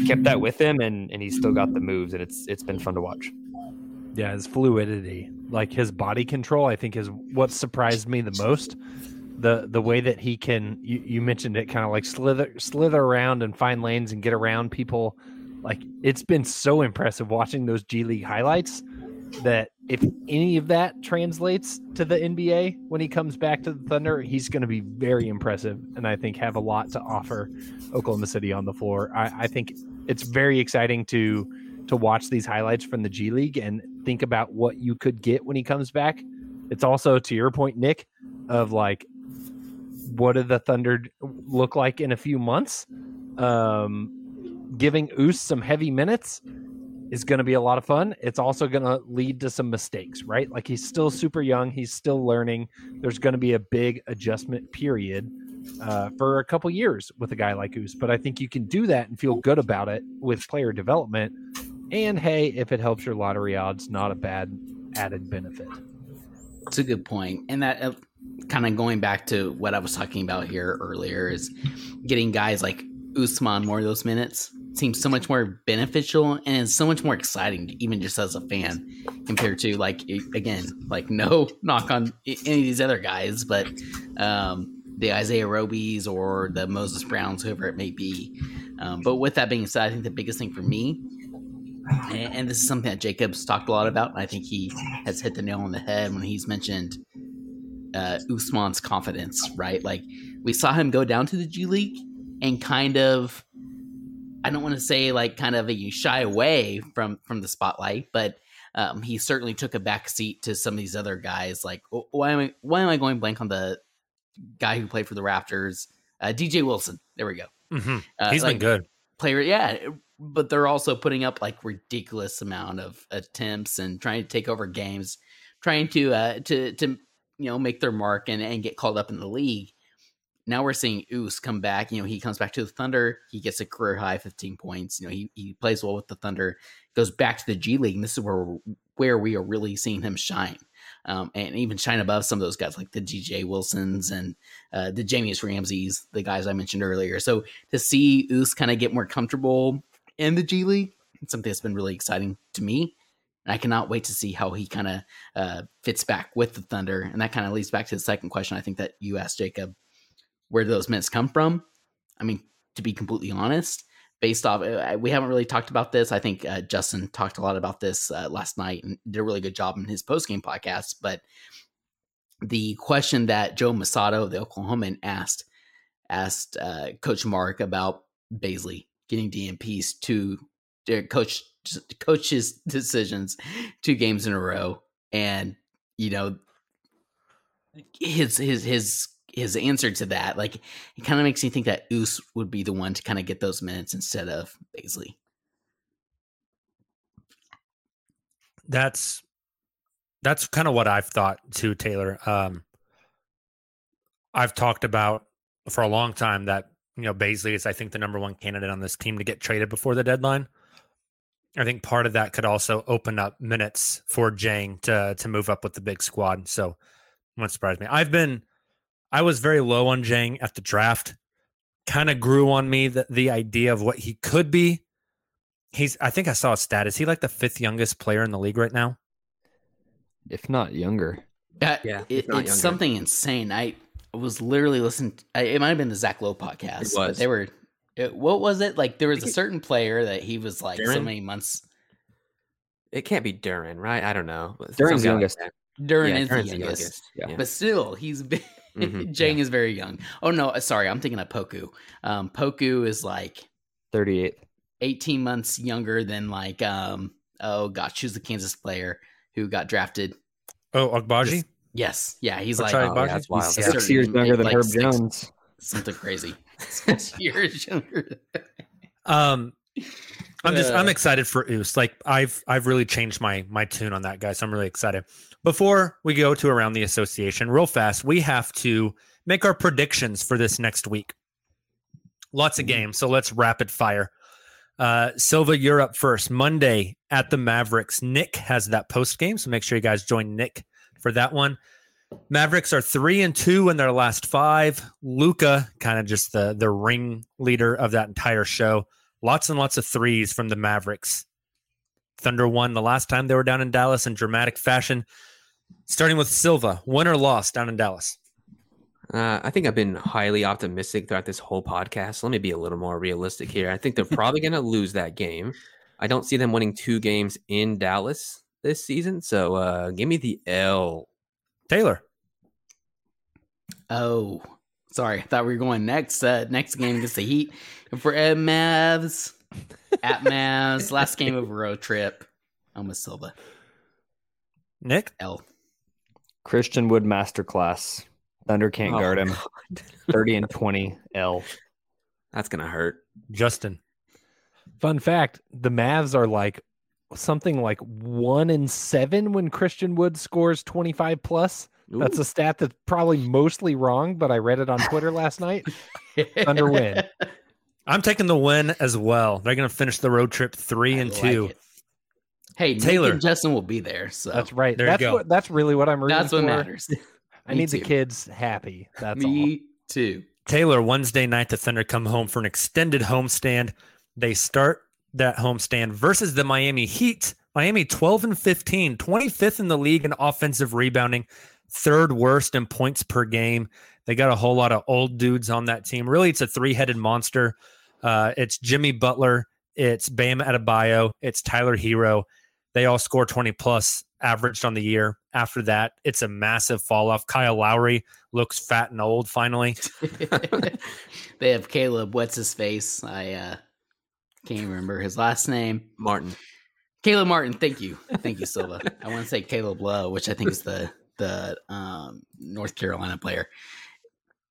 kept that with him, and and he's still got the moves, and it's it's been fun to watch. Yeah, his fluidity, like his body control, I think is what surprised me the most. The the way that he can, you, you mentioned it, kind of like slither slither around and find lanes and get around people. Like, it's been so impressive watching those G League highlights that if any of that translates to the N B A when he comes back to the Thunder, he's going to be very impressive, and I think have a lot to offer Oklahoma City on the floor. I, I think it's very exciting to to watch these highlights from the G League and think about what you could get when he comes back. It's also, to your point, Nick, of like, what do the Thunder look like in a few months? Um, giving Ouse some heavy minutes is going to be a lot of fun. It's also going to lead to some mistakes, right? Like, he's still super young. He's still learning. There's going to be a big adjustment period uh, for a couple years with a guy like Ouse. But I think you can do that and feel good about it with player development. And, hey, if it helps your lottery odds, not a bad added benefit. It's a good point. And that uh, kind of going back to what I was talking about here earlier is getting guys like Ousmane more of those minutes seems so much more beneficial, and it's so much more exciting even just as a fan compared to, like, again, like, no knock on any of these other guys, but um, the Isaiah Robies or the Moses Browns, whoever it may be. Um, but with that being said, I think the biggest thing for me, and, and this is something that Jacob's talked a lot about, and I think he has hit the nail on the head when he's mentioned uh, Ousmane's confidence, right? Like, we saw him go down to the G League and kind of, I don't want to say like kind of a shy away from, from the spotlight, but um, he certainly took a back seat to some of these other guys. Like, why am I, why am I going blank on the guy who played for the Raptors? Uh, D J Wilson. There we go. Mm-hmm. Uh, He's like, been good player. Yeah. But they're also putting up like ridiculous amount of attempts and trying to take over games, trying to, uh, to, to, you know, make their mark and, and get called up in the league. Now we're seeing Ouse come back. You know, he comes back to the Thunder. He gets a career high fifteen points. You know, he, he plays well with the Thunder, goes back to the G League. And this is where, where we are really seeing him shine um, and even shine above some of those guys like the D J Wilsons and uh, the Jameis Ramseys, the guys I mentioned earlier. So to see Ouse kind of get more comfortable in the G League, it's something that's been really exciting to me. And I cannot wait to see how he kind of uh, fits back with the Thunder. And that kind of leads back to the second question I think that you asked, Jacob. Where do those minutes come from? I mean, to be completely honest, based off, we haven't really talked about this. I think uh, Justin talked a lot about this uh, last night and did a really good job in his post-game podcast. But the question that Joe Masato, the Oklahoman, asked asked uh, Coach Mark about Bazley getting D N Ps to uh, coach coach's decisions two games in a row, and you know his his his. his answer to that, like, it kind of makes me think that Ouse would be the one to kind of get those minutes instead of Bazley. That's, that's kind of what I've thought too, Taylor. Um, I've talked about for a long time that, you know, Bazley is, I think, the number one candidate on this team to get traded before the deadline. I think part of that could also open up minutes for Dieng to, to move up with the big squad. So it wouldn't surprise me. I've been, I was very low on Dieng at the draft. Kind of grew on me the, the idea of what he could be. He's, I think I saw a stat. Is he like the fifth youngest player in the league right now? If not younger. Uh, yeah, it, it's younger. Something insane. I was literally listening. To, I, it might have been the Zach Lowe podcast. It was. They were, it, what was it? Like, there was a certain player that he was like Duren? So many months. It can't be Duren, right? I don't know. Duren's youngest. Duren yeah, is Duren's the youngest. youngest. Yeah. But still, he's been... Mm-hmm. Dieng yeah. is very young. Oh, no, sorry. I'm thinking of Poku. Um, Poku is like thirty-eight, eighteen months younger than like, um, oh, gosh, who's the Kansas player who got drafted? Oh, Agbaji? Yes. Yeah, he's I'll like oh, yeah, that's wild. He's six, six years younger than like Herb six, Jones. Something crazy. six years younger. um, I'm just, I'm excited for Ouse. Like, I've, I've really changed my, my tune on that guy. So I'm really excited. Before we go to Around the Association, real fast, we have to make our predictions for this next week. Lots of games, so let's rapid fire. Uh, Silva, you're up first. Monday at the Mavericks. Nick has that post game, so make sure you guys join Nick for that one. Mavericks are three and two in their last five. Luka, kind of just the the ringleader of that entire show. Lots and lots of threes from the Mavericks. Thunder won the last time they were down in Dallas in dramatic fashion. Starting with Silva, win or loss down in Dallas? Uh, I think I've been highly optimistic throughout this whole podcast. Let me be a little more realistic here. I think they're probably going to lose that game. I don't see them winning two games in Dallas this season, so uh, give me the L. Taylor. Oh, sorry. I thought we were going next. Uh, next game against the Heat. And for Ed Mavs, at Mavs, last game of a road trip. I'm with Silva. Nick? L. Christian Wood masterclass. Thunder can't oh, guard him. God. thirty and twenty. L. That's going to hurt. Justin. Fun fact, the Mavs are like something like one in seven when Christian Wood scores twenty-five plus. Ooh. That's a stat that's probably mostly wrong, but I read it on Twitter last night. Thunder win. I'm taking the win as well. They're going to finish the road trip three I and like two. It. Hey, Taylor Nick and Justin will be there. So that's right. There that's you go. What, that's really what I'm rooting that's for. That's what matters. I need too. The kids happy. That's me all. Too. Taylor, Wednesday night, the Thunder come home for an extended homestand. They start that homestand versus the Miami Heat. Miami twelve and fifteen, twenty-fifth in the league in offensive rebounding, third worst in points per game. They got a whole lot of old dudes on that team. Really, it's a three-headed monster. Uh, it's Jimmy Butler, it's Bam Adebayo, it's Tyler Hero. They all score twenty plus averaged on the year. After that, it's a massive fall off. Kyle Lowry looks fat and old finally. They have Caleb, what's his face? I uh, can't remember his last name. Martin. Caleb Martin. Thank you. Thank you, Silva. I want to say Caleb Lowe, which I think is the, the um, North Carolina player.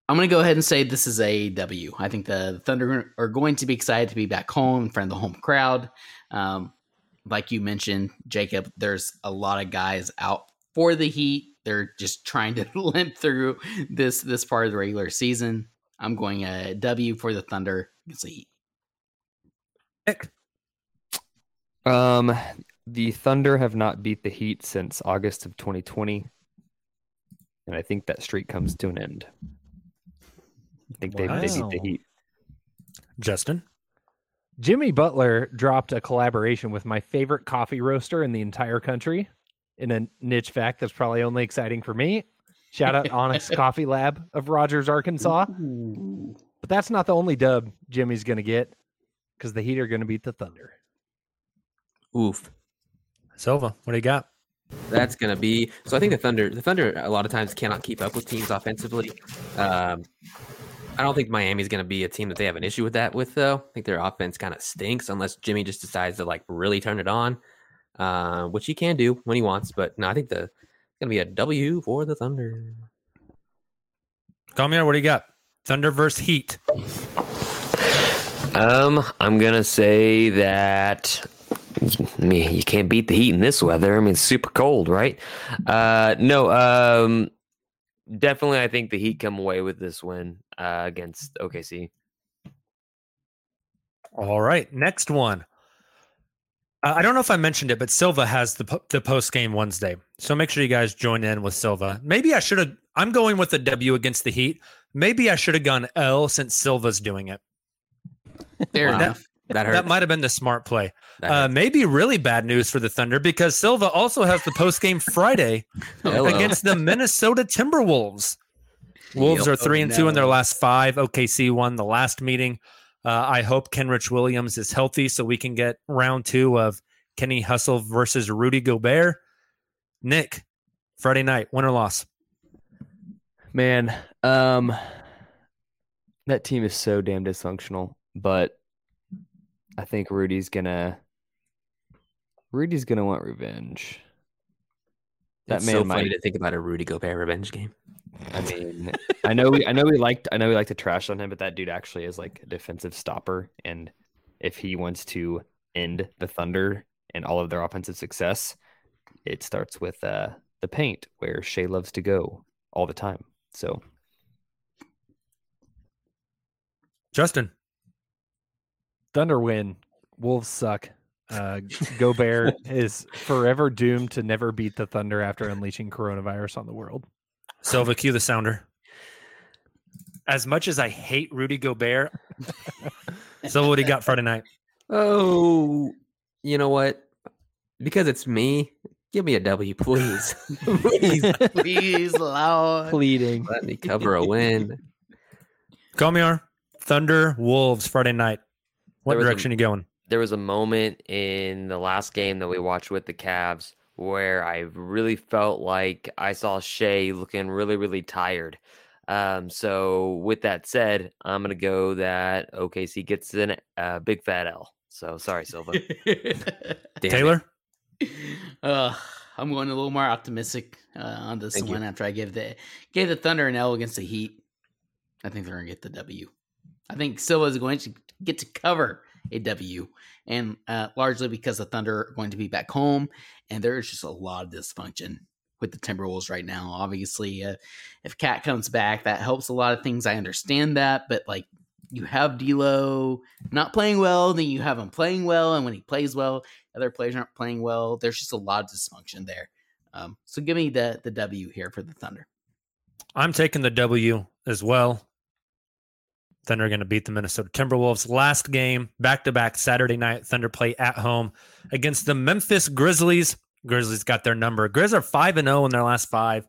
I'm going to go ahead and say this is a W. I think the Thunder are going to be excited to be back home in front of the home crowd. Um, like you mentioned, Jacob, there's a lot of guys out for the Heat. They're just trying to limp through this this part of the regular season. I'm going a W for the Thunder. It's the Heat. Nick. Um, the Thunder have not beat the Heat since August of twenty twenty. And I think that streak comes to an end. I think wow. they, they beat the Heat. Justin? Jimmy Butler dropped a collaboration with my favorite coffee roaster in the entire country in a niche fact that's probably only exciting for me. Shout out Onyx Coffee Lab of Rogers, Arkansas. Ooh. But that's not the only dub Jimmy's going to get because the Heat are going to beat the Thunder. Oof. Silva, what do you got? That's going to be... So I think the Thunder, the Thunder a lot of times cannot keep up with teams offensively. Um I don't think Miami's going to be a team that they have an issue with that with, though. I think their offense kind of stinks unless Jimmy just decides to, like, really turn it on, uh, which he can do when he wants. But, no, I think the it's going to be a W for the Thunder. Kamiar, what do you got? Thunder versus Heat. Um, I'm going to say that... I mean, you can't beat the Heat in this weather. I mean, it's super cold, right? Uh, no, um... Definitely, I think the Heat come away with this win uh, against O K C. All right, next one. Uh, I don't know if I mentioned it, but Silva has the po- the post game Wednesday, so make sure you guys join in with Silva. Maybe I should have. I'm going with a W against the Heat. Maybe I should have gone L since Silva's doing it. Fair wow. enough. That, that might have been the smart play. Uh, maybe really bad news for the Thunder because Silva also has the postgame Friday against the Minnesota Timberwolves. Wolves are three and two in their last five. O K C won the last meeting. Uh, I hope Kenrich Williams is healthy so we can get round two of Kenny Hustle versus Rudy Gobert. Nick, Friday night, win or loss? Man, um, that team is so damn dysfunctional, but I think Rudy's gonna Rudy's gonna want revenge. That it's man so funny might... to think about a Rudy Gobert revenge game. I mean, I know we I know we liked I know we like to trash on him, but that dude actually is like a defensive stopper, and if he wants to end the Thunder and all of their offensive success, it starts with uh, the paint where Shea loves to go all the time. So, Justin. Thunder win. Wolves suck. Uh, Gobert is forever doomed to never beat the Thunder after unleashing coronavirus on the world. Silva, cue the sounder. As much as I hate Rudy Gobert, Silva, what do you got Friday night? Oh, you know what? Because it's me, give me a W, please. please, please, Lord. Pleading. Let me cover a win. Kamiar, Thunder, Wolves, Friday night. What direction a, are you going? There was a moment in the last game that we watched with the Cavs where I really felt like I saw Shea looking really, really tired. Um, so with that said, I'm going to go that O K C gets a uh, big fat L. So sorry, Silva. Taylor? Uh, I'm going a little more optimistic uh, on this Thank one you. After I give the, gave the Thunder an L against the Heat. I think they're going to get the W. I think Silva is going to get to cover a W, and uh, largely because the Thunder are going to be back home, and there is just a lot of dysfunction with the Timberwolves right now. Obviously, uh, if Cat comes back, that helps a lot of things. I understand that, but like you have D'Lo not playing well, then you have him playing well, and when he plays well, other players aren't playing well. There's just a lot of dysfunction there. Um, so give me the the W here for the Thunder. I'm taking the W as well. Thunder are going to beat the Minnesota Timberwolves. Last game, back-to-back Saturday night. Thunder play at home against the Memphis Grizzlies. Grizzlies got their number. Grizz are five and oh in their last five.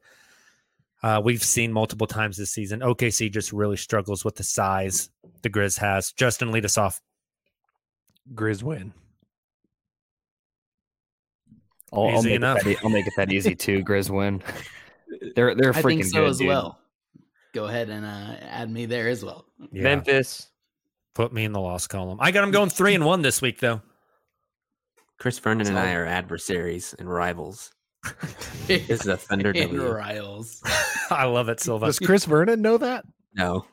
Uh, we've seen multiple times this season. O K C just really struggles with the size the Grizz has. Justin, lead us off. Grizz win. I'll, I'll, make that, I'll make it that easy, too. Grizz win. They're, they're freaking good, I think so good, as dude. Well. Go ahead and uh, add me there as well. Yeah. Memphis. Put me in the loss column. I got them going three and one this week, though. Chris Vernon so, and I are adversaries and rivals. This is a Thunder W. Rivals. I love it, Silva. Does Chris Vernon know that? No.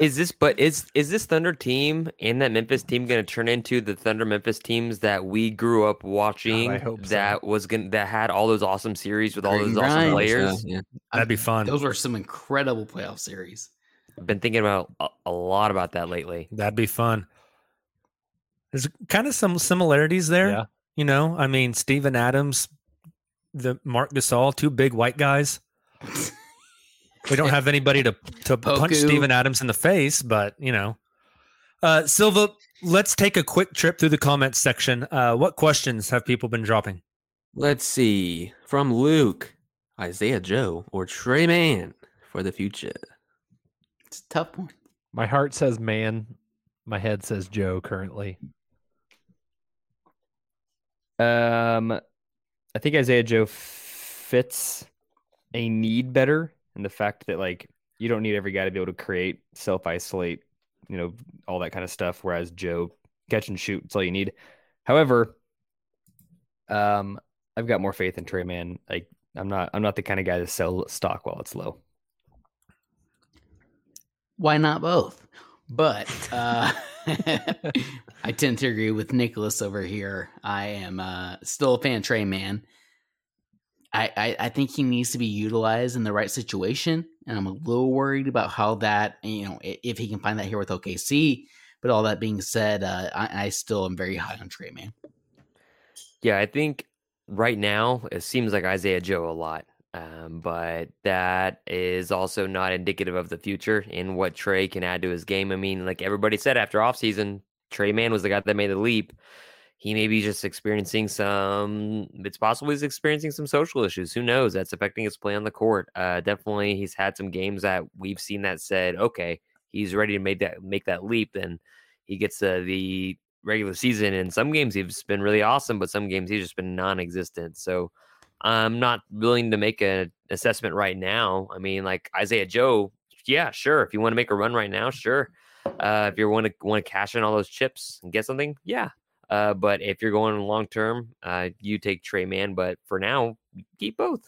Is this but is is this Thunder team and that Memphis team going to turn into the Thunder Memphis teams that we grew up watching? God, I hope so. That was going that had all those awesome series with all Green those Grimes. Awesome players. Yeah, yeah. That'd be fun. Those were some incredible playoff series. I've been thinking about a, a lot about that lately. That'd be fun. There's kind of some similarities there. Yeah. You know, I mean, Steven Adams, the Mark Gasol, two big white guys. We don't have anybody to, to punch Steven Adams in the face, but, you know. Uh, Silva, let's take a quick trip through the comments section. Uh, what questions have people been dropping? Let's see. From Luke, Isaiah Joe, or Trey Mann for the future? It's a tough one. My heart says Mann. My head says Joe currently. Um, I think Isaiah Joe fits a need better. And the fact that, like, you don't need every guy to be able to create, self-isolate, you know, all that kind of stuff, whereas Joe, catch and shoot, it's all you need. However, um, I've got more faith in Trey Mann. Like, I'm not I'm not the kind of guy to sell stock while it's low. Why not both? But uh, I tend to agree with Nicholas over here. I am uh, still a fan of Trey Mann. I, I, I think he needs to be utilized in the right situation, and I'm a little worried about how that, you know, if he can find that here with O K C. But all that being said, uh, I, I still am very high on Trey Mann. Yeah, I think right now it seems like Isaiah Joe a lot, um, but that is also not indicative of the future and what Trey can add to his game. I mean, like everybody said after offseason, Trey Mann was the guy that made the leap. He may be just experiencing some, it's possible he's experiencing some social issues. Who knows? That's affecting his play on the court. Uh, definitely he's had some games that we've seen that said, okay, he's ready to make that, make that leap. And he gets uh, the regular season. And some games he's been really awesome, but some games he's just been non-existent. So I'm not willing to make an assessment right now. I mean, like Isaiah Joe. Yeah, sure. If you want to make a run right now, sure. Uh, if you want to want to cash in all those chips and get something. Yeah. Uh, but if you're going long term, uh, you take Trey Mann. But for now, keep both.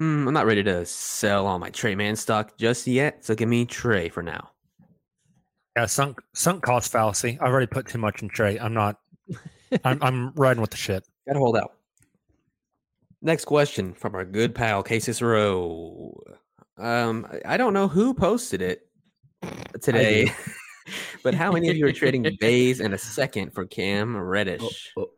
Mm, I'm not ready to sell all my Trey Mann stock just yet, so give me Trey for now. Yeah, sunk sunk cost fallacy. I've already put too much in Trey. I'm not. I'm, I'm riding with the shit. Gotta hold out. Next question from our good pal K Cicero. Um, I don't know who posted it today. But how many of you are trading Bays and a second for Cam Reddish? Oh, oh.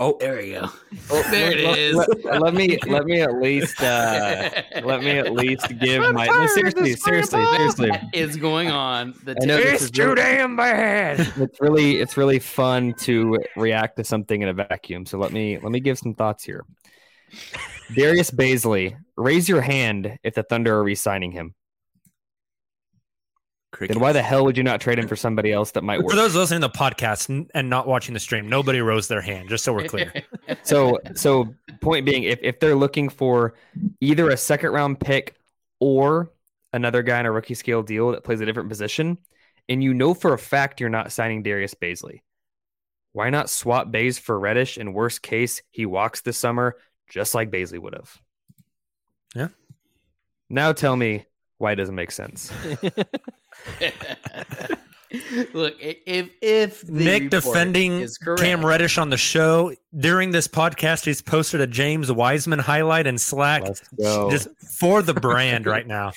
oh there we go. Oh, there let, it let, is. Let, let me let me at least uh, let me at least give I'm my no, seriously seriously ball. seriously what is going on. The t- it's too really, damn bad. It's really it's really fun to react to something in a vacuum. So let me let me give some thoughts here. Darius Bazley, raise your hand if the Thunder are re-signing him. Crickets. Then why the hell would you not trade him for somebody else that might work? For those listening to the podcast and not watching the stream, nobody rose their hand, just so we're clear. so so point being, if, if they're looking for either a second-round pick or another guy in a rookie-scale deal that plays a different position, and you know for a fact you're not signing Darius Bazley, why not swap Bays for Reddish? And worst case, he walks this summer just like Bazley would have. Yeah. Now tell me why it doesn't make sense. Look, if if Nick defending Cam Reddish on the show during this podcast, he's posted a James Wiseman highlight in Slack just for the brand right now.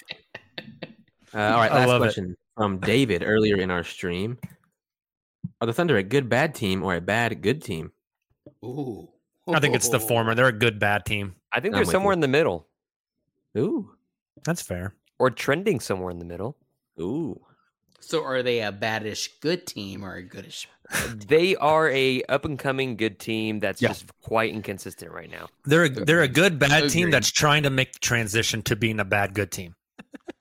Uh, all right, last question it. from David earlier in our stream: are the Thunder a good bad team or a bad good team? Ooh, I think it's the former. They're a good bad team. I think they're I'm somewhere in the middle. Ooh, that's fair. Or trending somewhere in the middle. Ooh. So are they a baddish good team or a goodish? They are a up and coming good team that's yeah. just quite inconsistent right now. They're a, they're a good bad Agreed. team that's trying to make the transition to being a bad good team.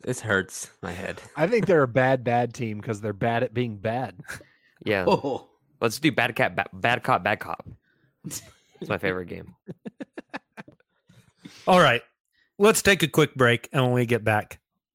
This hurts my head. I think they're a bad bad team because they're bad at being bad. Yeah. Oh. Let's do bad cat bad, bad cop bad cop. It's my favorite game. All right. Let's take a quick break, and when we get back,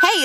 Hey,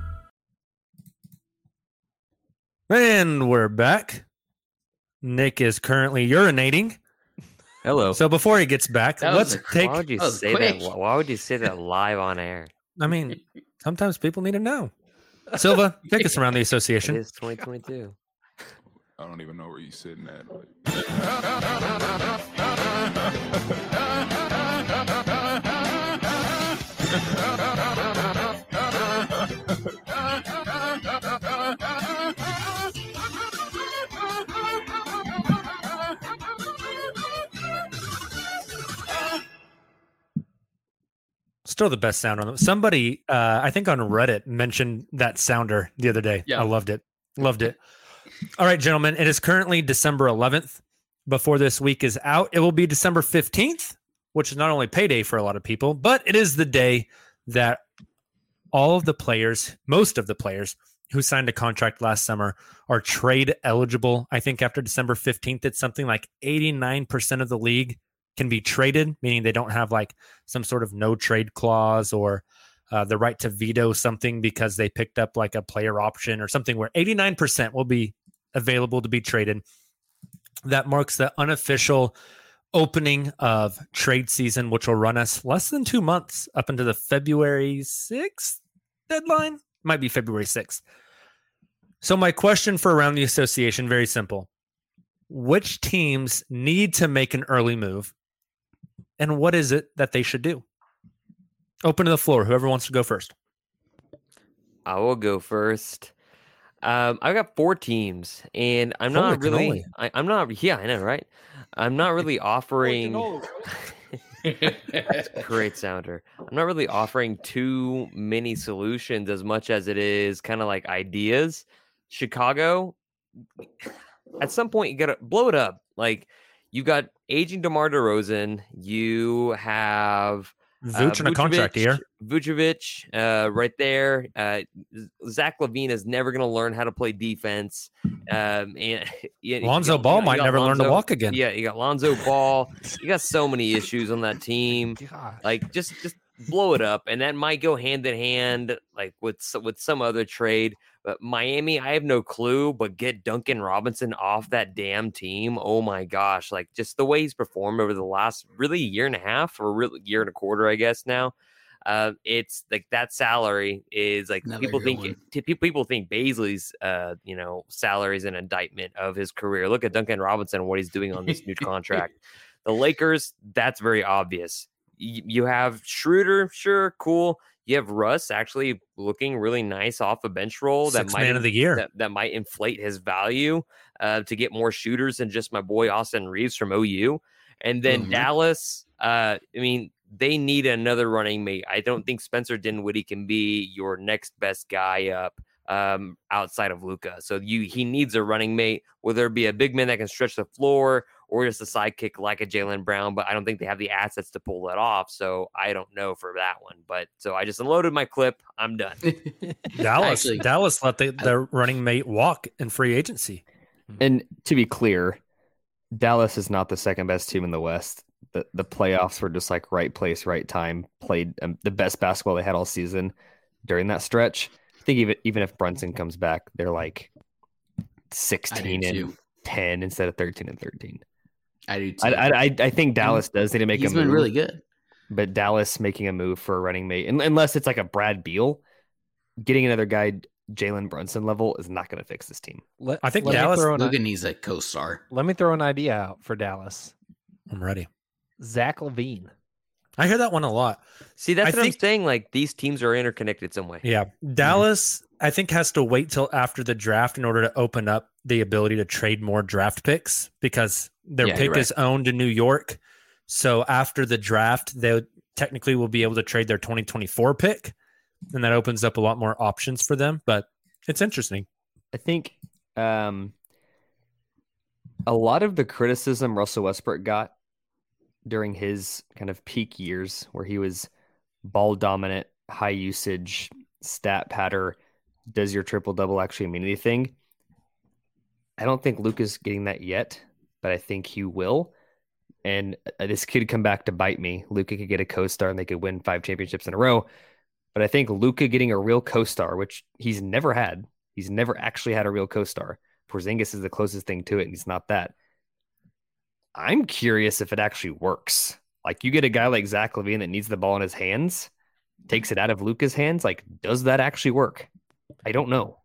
And we're back. Nick is currently urinating. Hello. So before he gets back, that let's take... Why would you say that? Why would you say that live on air? I mean, sometimes people need to know. Silva, take us around the association. It is twenty twenty-two. I don't even know where you're sitting at. Still the best sound on them. Somebody, uh, I think on Reddit, mentioned that sounder the other day. Yeah. I loved it. Loved it. All right, gentlemen. It is currently December eleventh. Before this week is out, it will be December fifteenth, which is not only payday for a lot of people, but it is the day that all of the players, most of the players who signed a contract last summer are trade eligible. I think after December fifteenth, it's something like eighty-nine percent of the league can be traded, meaning they don't have like some sort of no trade clause or uh, the right to veto something because they picked up like a player option or something, where eighty-nine percent will be available to be traded. That marks the unofficial opening of trade season, which will run us less than two months up into the February sixth deadline. Might be February sixth. So my question for Around the Association, very simple. Which teams need to make an early move? And what is it that they should do? Open to the floor. Whoever wants to go first. I will go first. Um, I've got four teams, and I'm Holy not really. I, I'm not. Yeah, I know, right? I'm not really offering. That's a great sounder. I'm not really offering too many solutions as much as it is kind of like ideas. Chicago. At some point, you gotta blow it up. Like, you got aging DeMar DeRozan. You have Vuce in uh, a contract here. Vucevic, uh, right there. Uh, Zach LaVine is never gonna learn how to play defense. Um, and yeah, Lonzo got, Ball you know, might never Lonzo, learn to walk again. Yeah, you got Lonzo Ball. You got so many issues on that team. God. Like, just just blow it up, and that might go hand in hand, like with with some other trade. But Miami, I have no clue, but get Duncan Robinson off that damn team. Oh my gosh, like just the way he's performed over the last really year and a half, or really year and a quarter, I guess now. Uh, it's like that salary is like Another people think it, t- people think Bazley's uh, you know, salary is an indictment of his career. Look at Duncan Robinson and what he's doing on this new contract. The Lakers, that's very obvious. Y- you have Schroeder, sure, cool. You have Russ actually looking really nice off a bench role. That Sixth might man of the year. That, that might inflate his value uh, to get more shooters than just my boy Austin Reeves from O U. And then mm-hmm. Dallas, uh, I mean, they need another running mate. I don't think Spencer Dinwiddie can be your next best guy up um, outside of Luka. So you he needs a running mate, whether it be a big man that can stretch the floor or just a sidekick like a Jaylen Brown, but I don't think they have the assets to pull that off, so I don't know for that one. But so I just unloaded my clip. I'm done. Dallas Actually, Dallas let the, their running mate walk in free agency. And to be clear, Dallas is not the second best team in the West. The the playoffs were just like right place, right time, played um, the best basketball they had all season during that stretch. I think even even if Brunson comes back, they're like sixteen and ten instead of thirteen and thirteen. I do too. I, I, I think Dallas does need to make He's a move. He's been really good. But Dallas making a move for a running mate, unless it's like a Brad Beal, getting another guy Jalen Brunson level is not going to fix this team. Let, I think let Dallas... Logan needs a co-star. Let me throw an idea out for Dallas. I'm ready. Zach LaVine. I hear that one a lot. See, that's I what think, I'm saying. Like, these teams are interconnected some way. Yeah. Dallas, mm-hmm. I think, has to wait till after the draft in order to open up the ability to trade more draft picks because their yeah, pick right. is owned in New York. So after the draft, they technically will be able to trade their twenty twenty-four pick, and that opens up a lot more options for them. But it's interesting. I think um, a lot of the criticism Russell Westbrook got during his kind of peak years where he was ball dominant, high usage, stat patter, does your triple double actually mean anything? I don't think Luke is getting that yet, but I think he will. And this could come back to bite me. Luka could get a co-star and they could win five championships in a row. But I think Luka getting a real co-star, which he's never had, he's never actually had a real co-star. Porzingis is the closest thing to it, and he's not that. I'm curious if it actually works. Like, you get a guy like Zach LaVine that needs the ball in his hands, takes it out of Luka's hands. Like, does that actually work? I don't know.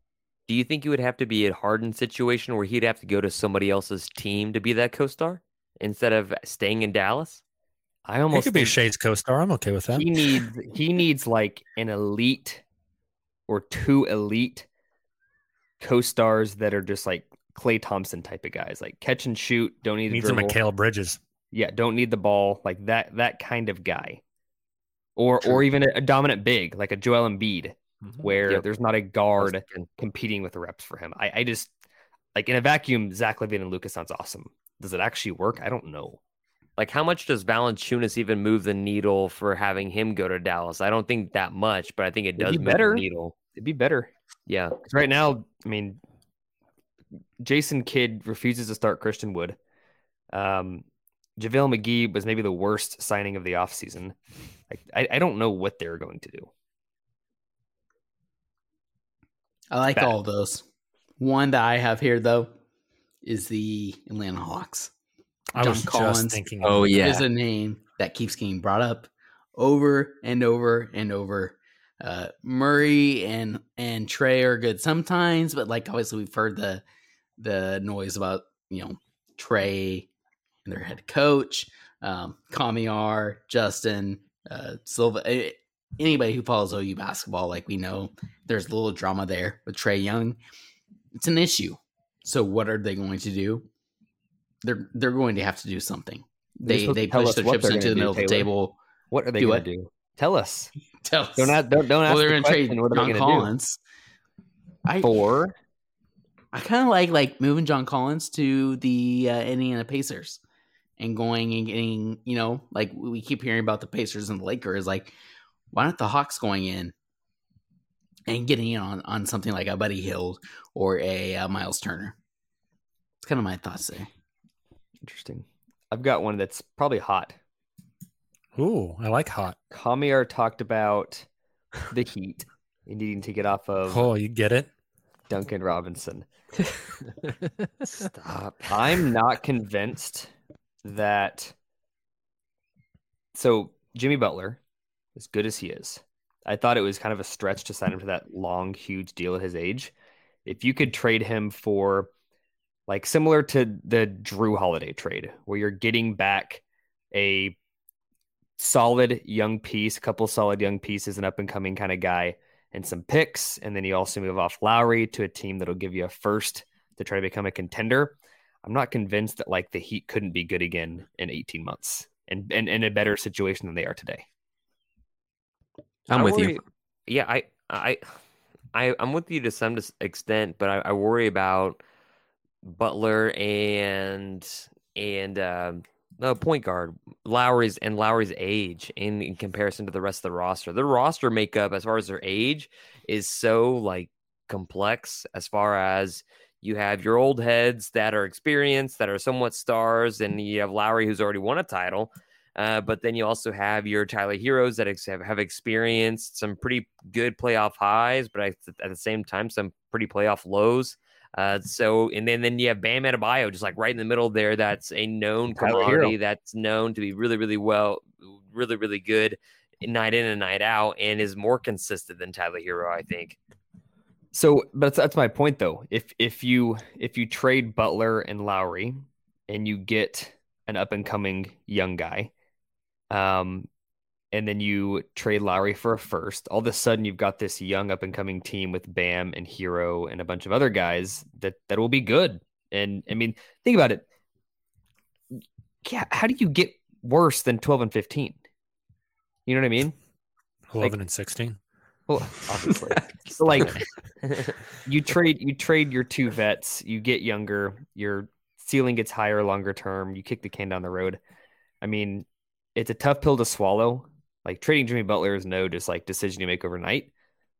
Do you think you would have to be a Harden situation where he'd have to go to somebody else's team to be that co-star instead of staying in Dallas? I almost he could be Shade's co-star. I'm okay with that. He needs he needs like an elite or two elite co-stars that are just like Klay Thompson type of guys, like catch and shoot. Don't need needs a Mikal Bridges. Yeah, don't need the ball, like that that kind of guy, or True. or even a, a dominant big like a Joel Embiid, mm-hmm. where yep. there's not a guard competing with the reps for him. I, I just like in a vacuum, Zach LaVine and Luka sounds awesome. Does it actually work? I don't know. Like, how much does Valanciunas even move the needle for having him go to Dallas? I don't think that much, but I think it does move the needle. It'd be better. Yeah. Right now, I mean, Jason Kidd refuses to start Christian Wood. Um, JaVale McGee was maybe the worst signing of the offseason. Like, I, I don't know what they're going to do. I like Bad. all of those. One that I have here, though, is the Atlanta Hawks. John I was Collins. Just thinking. Oh, yeah. Is a name that keeps getting brought up over and over and over. Uh, Murray and and Trey are good sometimes, but like obviously we've heard the the noise about, you know, Trey and their head coach, um, Kamiar, Justin, uh, Silva. Anybody who follows O U basketball, like we know, there's a little drama there with Trey Young. It's an issue. So what are they going to do? They're they're going to have to do something. They they push their chips into the middle of the table. What are they going to do? Tell us. Tell us. Don't ask. Don't ask. Well, they're going to trade John Collins. For I kind of like like moving John Collins to the uh, Indiana Pacers and going and getting, you know, like we keep hearing about the Pacers and the Lakers. Like, why not the Hawks going in and getting in on, on something like a Buddy Hield or a uh, Miles Turner? It's kind of my thoughts there. Interesting. I've got one that's probably hot. Ooh, I like hot. Kamiar talked about the Heat and needing to get off of. Oh, you get it? Duncan Robinson. Stop. I'm not convinced that. So Jimmy Butler, as good as he is, I thought it was kind of a stretch to sign him to that long, huge deal at his age. If you could trade him for, like, similar to the Drew Holiday trade, where you're getting back a solid young piece, a couple solid young pieces, an up-and-coming kind of guy, and some picks, and then you also move off Lowry to a team that'll give you a first to try to become a contender. I'm not convinced that, like, the Heat couldn't be good again in eighteen months and in and, and a better situation than they are today. I'm I with worry, you. Yeah, I, I, I, I'm with you to some extent, but I, I worry about Butler and and uh, the point guard Lowry's and Lowry's age in, in comparison to the rest of the roster. Their roster makeup, as far as their age, is so like complex. As far as you have your old heads that are experienced, that are somewhat stars, and you have Lowry who's already won a title. Uh, but then you also have your Tyler Heroes that ex- have, have experienced some pretty good playoff highs, but at, at the same time, some pretty playoff lows. Uh, so, and then, then you have Bam Adebayo, just like right in the middle there. That's a known commodity that's known to be really, really well, really, really good night in and night out, and is more consistent than Tyler Hero, I think. So, but that's, that's my point though. If, if you, if you trade Butler and Lowry and you get an up and coming young guy, Um, and then you trade Lowry for a first, all of a sudden you've got this young up and coming team with Bam and Hero and a bunch of other guys that, that will be good. And I mean, think about it. Yeah. How do you get worse than twelve and fifteen? You know what I mean? eleven like, and sixteen. Well, obviously. So like you trade, you trade your two vets, you get younger, your ceiling gets higher, longer term, you kick the can down the road. I mean, it's a tough pill to swallow. Like trading Jimmy Butler is no just like decision you make overnight.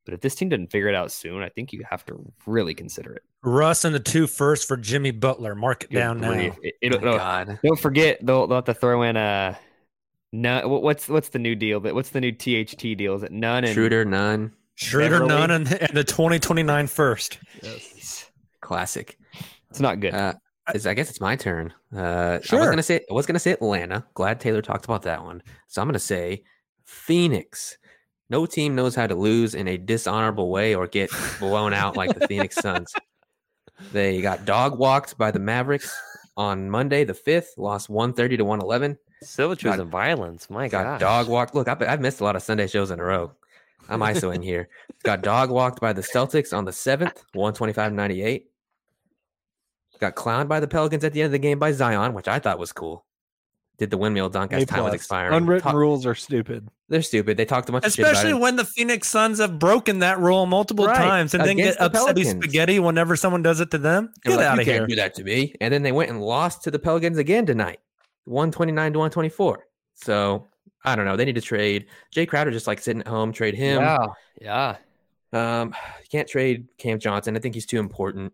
But if this team doesn't figure it out soon, I think you have to really consider it. Russ and the two first for Jimmy Butler. Mark it Dude, down now. It, it, oh it'll, God. Don't forget they'll, they'll have to throw in a no. What's what's the new deal? That what's the new T H T deal? Is it none and Schroeder none? Schroeder none and, and the twenty twenty-nine first. Yes. Classic. It's not good. Uh, I guess it's my turn. Uh, sure. I was gonna say I was gonna say Atlanta. Glad Taylor talked about that one. So I'm gonna say Phoenix. No team knows how to lose in a dishonorable way or get blown out like the Phoenix Suns. They got dog walked by the Mavericks on Monday the fifth. Lost one thirty to one eleven. Silva choosing violence. My God. Got dog walked. Look, I've, I've missed a lot of Sunday shows in a row. I'm I S O in here. Got dog walked by the Celtics on the seventh. one twenty-five to ninety-eight. Got clowned by the Pelicans at the end of the game by Zion, which I thought was cool. Did the windmill dunk as time was expiring. Unwritten Ta- rules are stupid. They're stupid. They talked a bunch of shit about it. Especially when the Phoenix Suns have broken that rule multiple right. times and Against then get the upsetty Pelicans. Spaghetti whenever someone does it to them. Get like, out of here. You can't do that to me. And then they went and lost to the Pelicans again tonight. one twenty-nine to one twenty-four. So, I don't know. They need to trade. Jay Crowder just like sitting at home. Trade him. Yeah. Yeah. Um, you can't trade Cam Johnson. I think he's too important.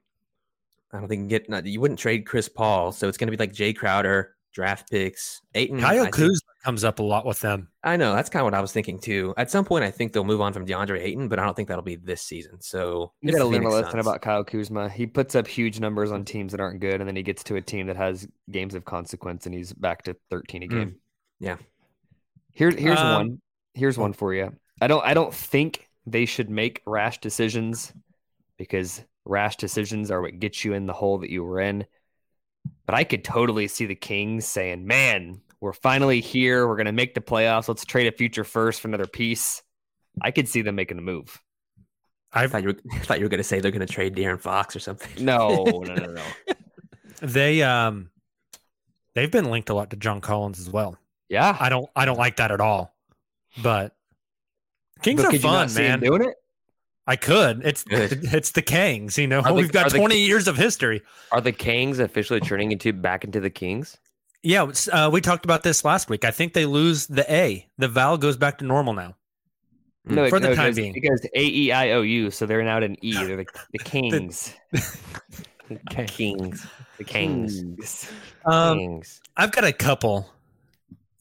I don't think you can get. You wouldn't trade Chris Paul, so it's going to be like Jay Crowder, draft picks, Ayton. Kyle Kuzma comes up a lot with them. I know that's kind of what I was thinking too. At some point, I think they'll move on from DeAndre Ayton, but I don't think that'll be this season. So you got to learn a lesson about Kyle Kuzma. He puts up huge numbers on teams that aren't good, and then he gets to a team that has games of consequence, and he's back to thirteen a game. Mm. Yeah. Here's here's um, one. Here's one for you. I don't I don't think they should make rash decisions because. Rash decisions are what gets you in the hole that you were in. But I could totally see the Kings saying, man, we're finally here. We're going to make the playoffs. Let's trade a future first for another piece. I could see them making a move. I've, I thought you were, I thought you were going to say they're going to trade De'Aaron Fox or something. No, no, no, no. they, um, they've been linked a lot to John Collins as well. Yeah. I don't, I don't like that at all. But Kings but are fun, man. Doing it? I could. It's it's the Kings, you know. The, We've got twenty the, years of history. Are the Kings officially turning into back into the Kings? Yeah, uh, we talked about this last week. I think they lose the A. The vowel goes back to normal now. No, for it, the no, time goes, being, it goes A E I O U. So they're now at an E. They're the, the Kings. the Kings. The Kings. Kings. Um, Kings. I've got a couple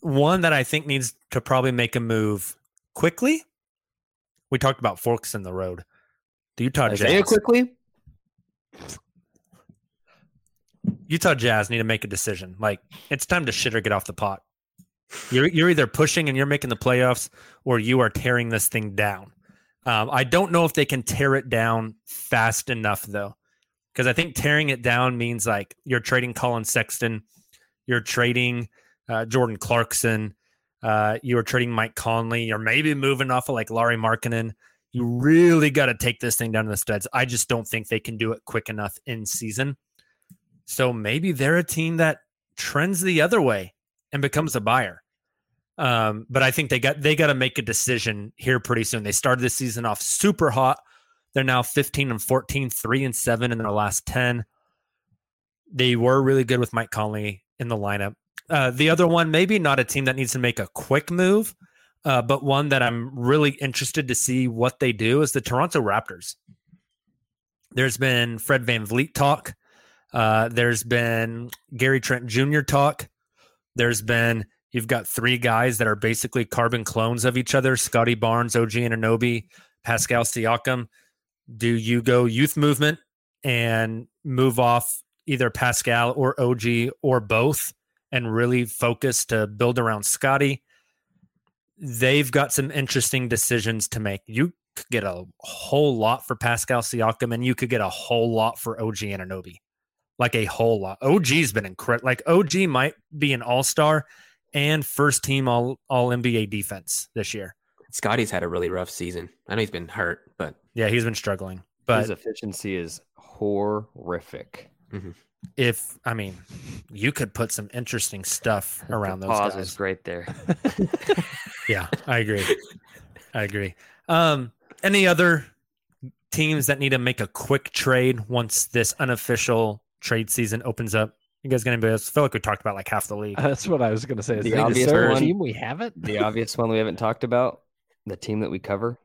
one that I think needs to probably make a move quickly. We talked about forks in the road. The Utah Isaiah Jazz. Quickly? Utah Jazz need to make a decision. Like, it's time to shit or get off the pot. You're you're either pushing and you're making the playoffs, or you are tearing this thing down. Um, I don't know if they can tear it down fast enough, though, because I think tearing it down means like you're trading Colin Sexton, you're trading uh, Jordan Clarkson, uh, you're trading Mike Conley, you're maybe moving off of like Lauri Markkanen. You really got to take this thing down to the studs. I just don't think they can do it quick enough in season. So maybe they're a team that trends the other way and becomes a buyer. Um, but I think they got they got to make a decision here pretty soon. They started this season off super hot. They're now fifteen and fourteen, three and seven in their last ten. They were really good with Mike Conley in the lineup. Uh, the other one, maybe not a team that needs to make a quick move, uh, but one that I'm really interested to see what they do is the Toronto Raptors. There's been Fred VanVleet talk. Uh, there's been Gary Trent Junior talk. There's been, you've got three guys that are basically carbon clones of each other, Scotty Barnes, O G Anunoby, Pascal Siakam. Do you go youth movement and move off either Pascal or O G or both and really focus to build around Scotty? They've got some interesting decisions to make. You could get a whole lot for Pascal Siakam, and you could get a whole lot for O G Anunoby. Like a whole lot. O G's been incredible. Like O G might be an all-star and first team all all N B A defense this year. Scotty's had a really rough season. I know he's been hurt, but yeah, he's been struggling. But his efficiency is horrific. Mm-hmm. If I mean, you could put some interesting stuff around the those pause guys. Is great there. Yeah, I agree. I agree. Um, any other teams that need to make a quick trade once this unofficial trade season opens up? You guys going to be, I feel like we talked about like half the league. That's what I was going to say. Is the obvious one, team we haven't. The obvious one we haven't talked about, the team that we cover.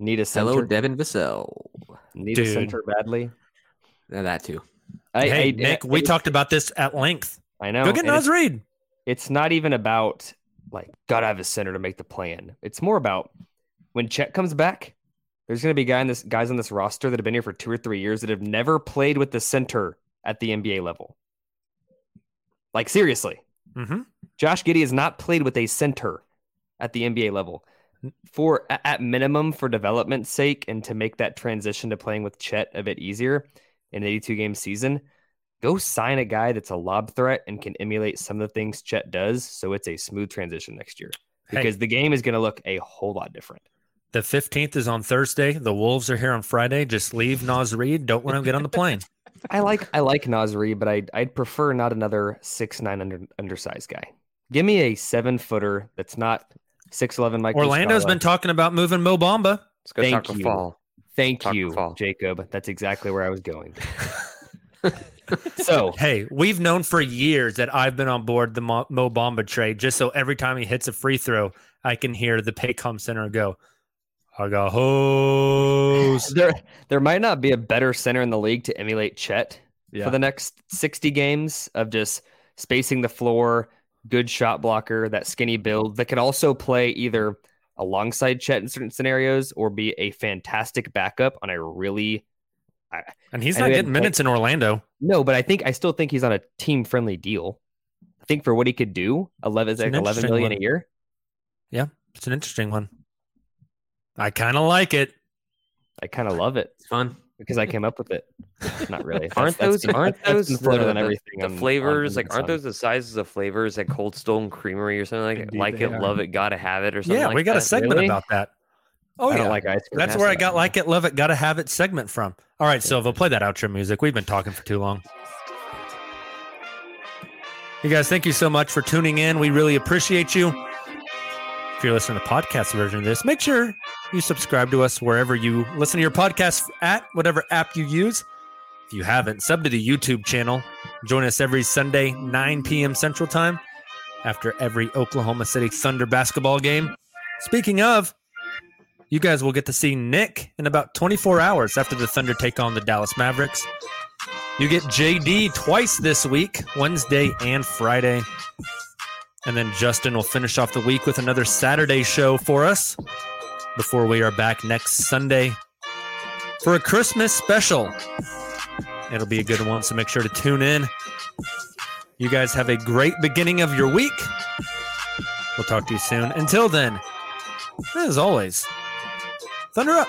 Need a center. Hello, Devin Vassell. Need Dude. a center badly. And that too. I, hey, I, Nick, I, we I, talked about this at length. I know. Go get Naz Reid. It's not even about like, got to have a center to make the plan. It's more about when Chet comes back, there's going to be guy in this, guys on this roster that have been here for two or three years that have never played with the center at the N B A level. Like, seriously. Mm-hmm. Josh Giddey has not played with a center at the N B A level. For at minimum, for development's sake, and to make that transition to playing with Chet a bit easier in an eighty-two game season, go sign a guy that's a lob threat and can emulate some of the things Chet does, so it's a smooth transition next year. Because hey. The game is going to look a whole lot different. The fifteenth is on Thursday. The Wolves are here on Friday. Just leave Naz Reid. Don't let him get on the plane. I like I like Naz Reid, but I'd, I'd prefer not another six nine under, undersized guy. Give me a seven-footer that's not six eleven Mike. Orlando's Muscala. Been talking about moving Mo Bamba. Let's go Thank Taco you. Fall. Thank Taco you, Fall. Jacob. That's exactly where I was going. So, hey, we've known for years that I've been on board the Mo, Mo Bamba trade, just so every time he hits a free throw, I can hear the Paycom Center go, I got hoes. There, there might not be a better center in the league to emulate Chet yeah. for the next sixty games of just spacing the floor, good shot blocker, that skinny build that can also play either alongside Chet in certain scenarios or be a fantastic backup on a really. I, and he's I not getting had, minutes like, in Orlando. No, but I think I still think he's on a team-friendly deal. I think for what he could do, eleven like eleven million one. a year. Yeah, it's an interesting one. I kind of like it. I kind of love it. It's fun because I came up with it. Not really. aren't that's, those that's, aren't that's those the, than everything the, the on, flavors on like aren't sun. Those the sizes of flavors at Cold Stone Creamery or something like Indeed like it, are. Love it, gotta have it or something? Yeah, like we got that. A segment really? About that. Oh I yeah, don't like ice cream. That's where I got like it, love it, gotta have it segment from. All right, yeah. Silva, play that outro music. We've been talking for too long. You guys, thank you so much for tuning in. We really appreciate you. If you're listening to the podcast version of this, make sure you subscribe to us wherever you listen to your podcast at, whatever app you use. If you haven't, sub to the YouTube channel. Join us every Sunday, nine p.m. Central Time, after every Oklahoma City Thunder basketball game. Speaking of, you guys will get to see Nick in about twenty-four hours after the Thunder take on the Dallas Mavericks. You get J D twice this week, Wednesday and Friday. And then Justin will finish off the week with another Saturday show for us before we are back next Sunday for a Christmas special. It'll be a good one, so make sure to tune in. You guys have a great beginning of your week. We'll talk to you soon. Until then, as always, Thunder up.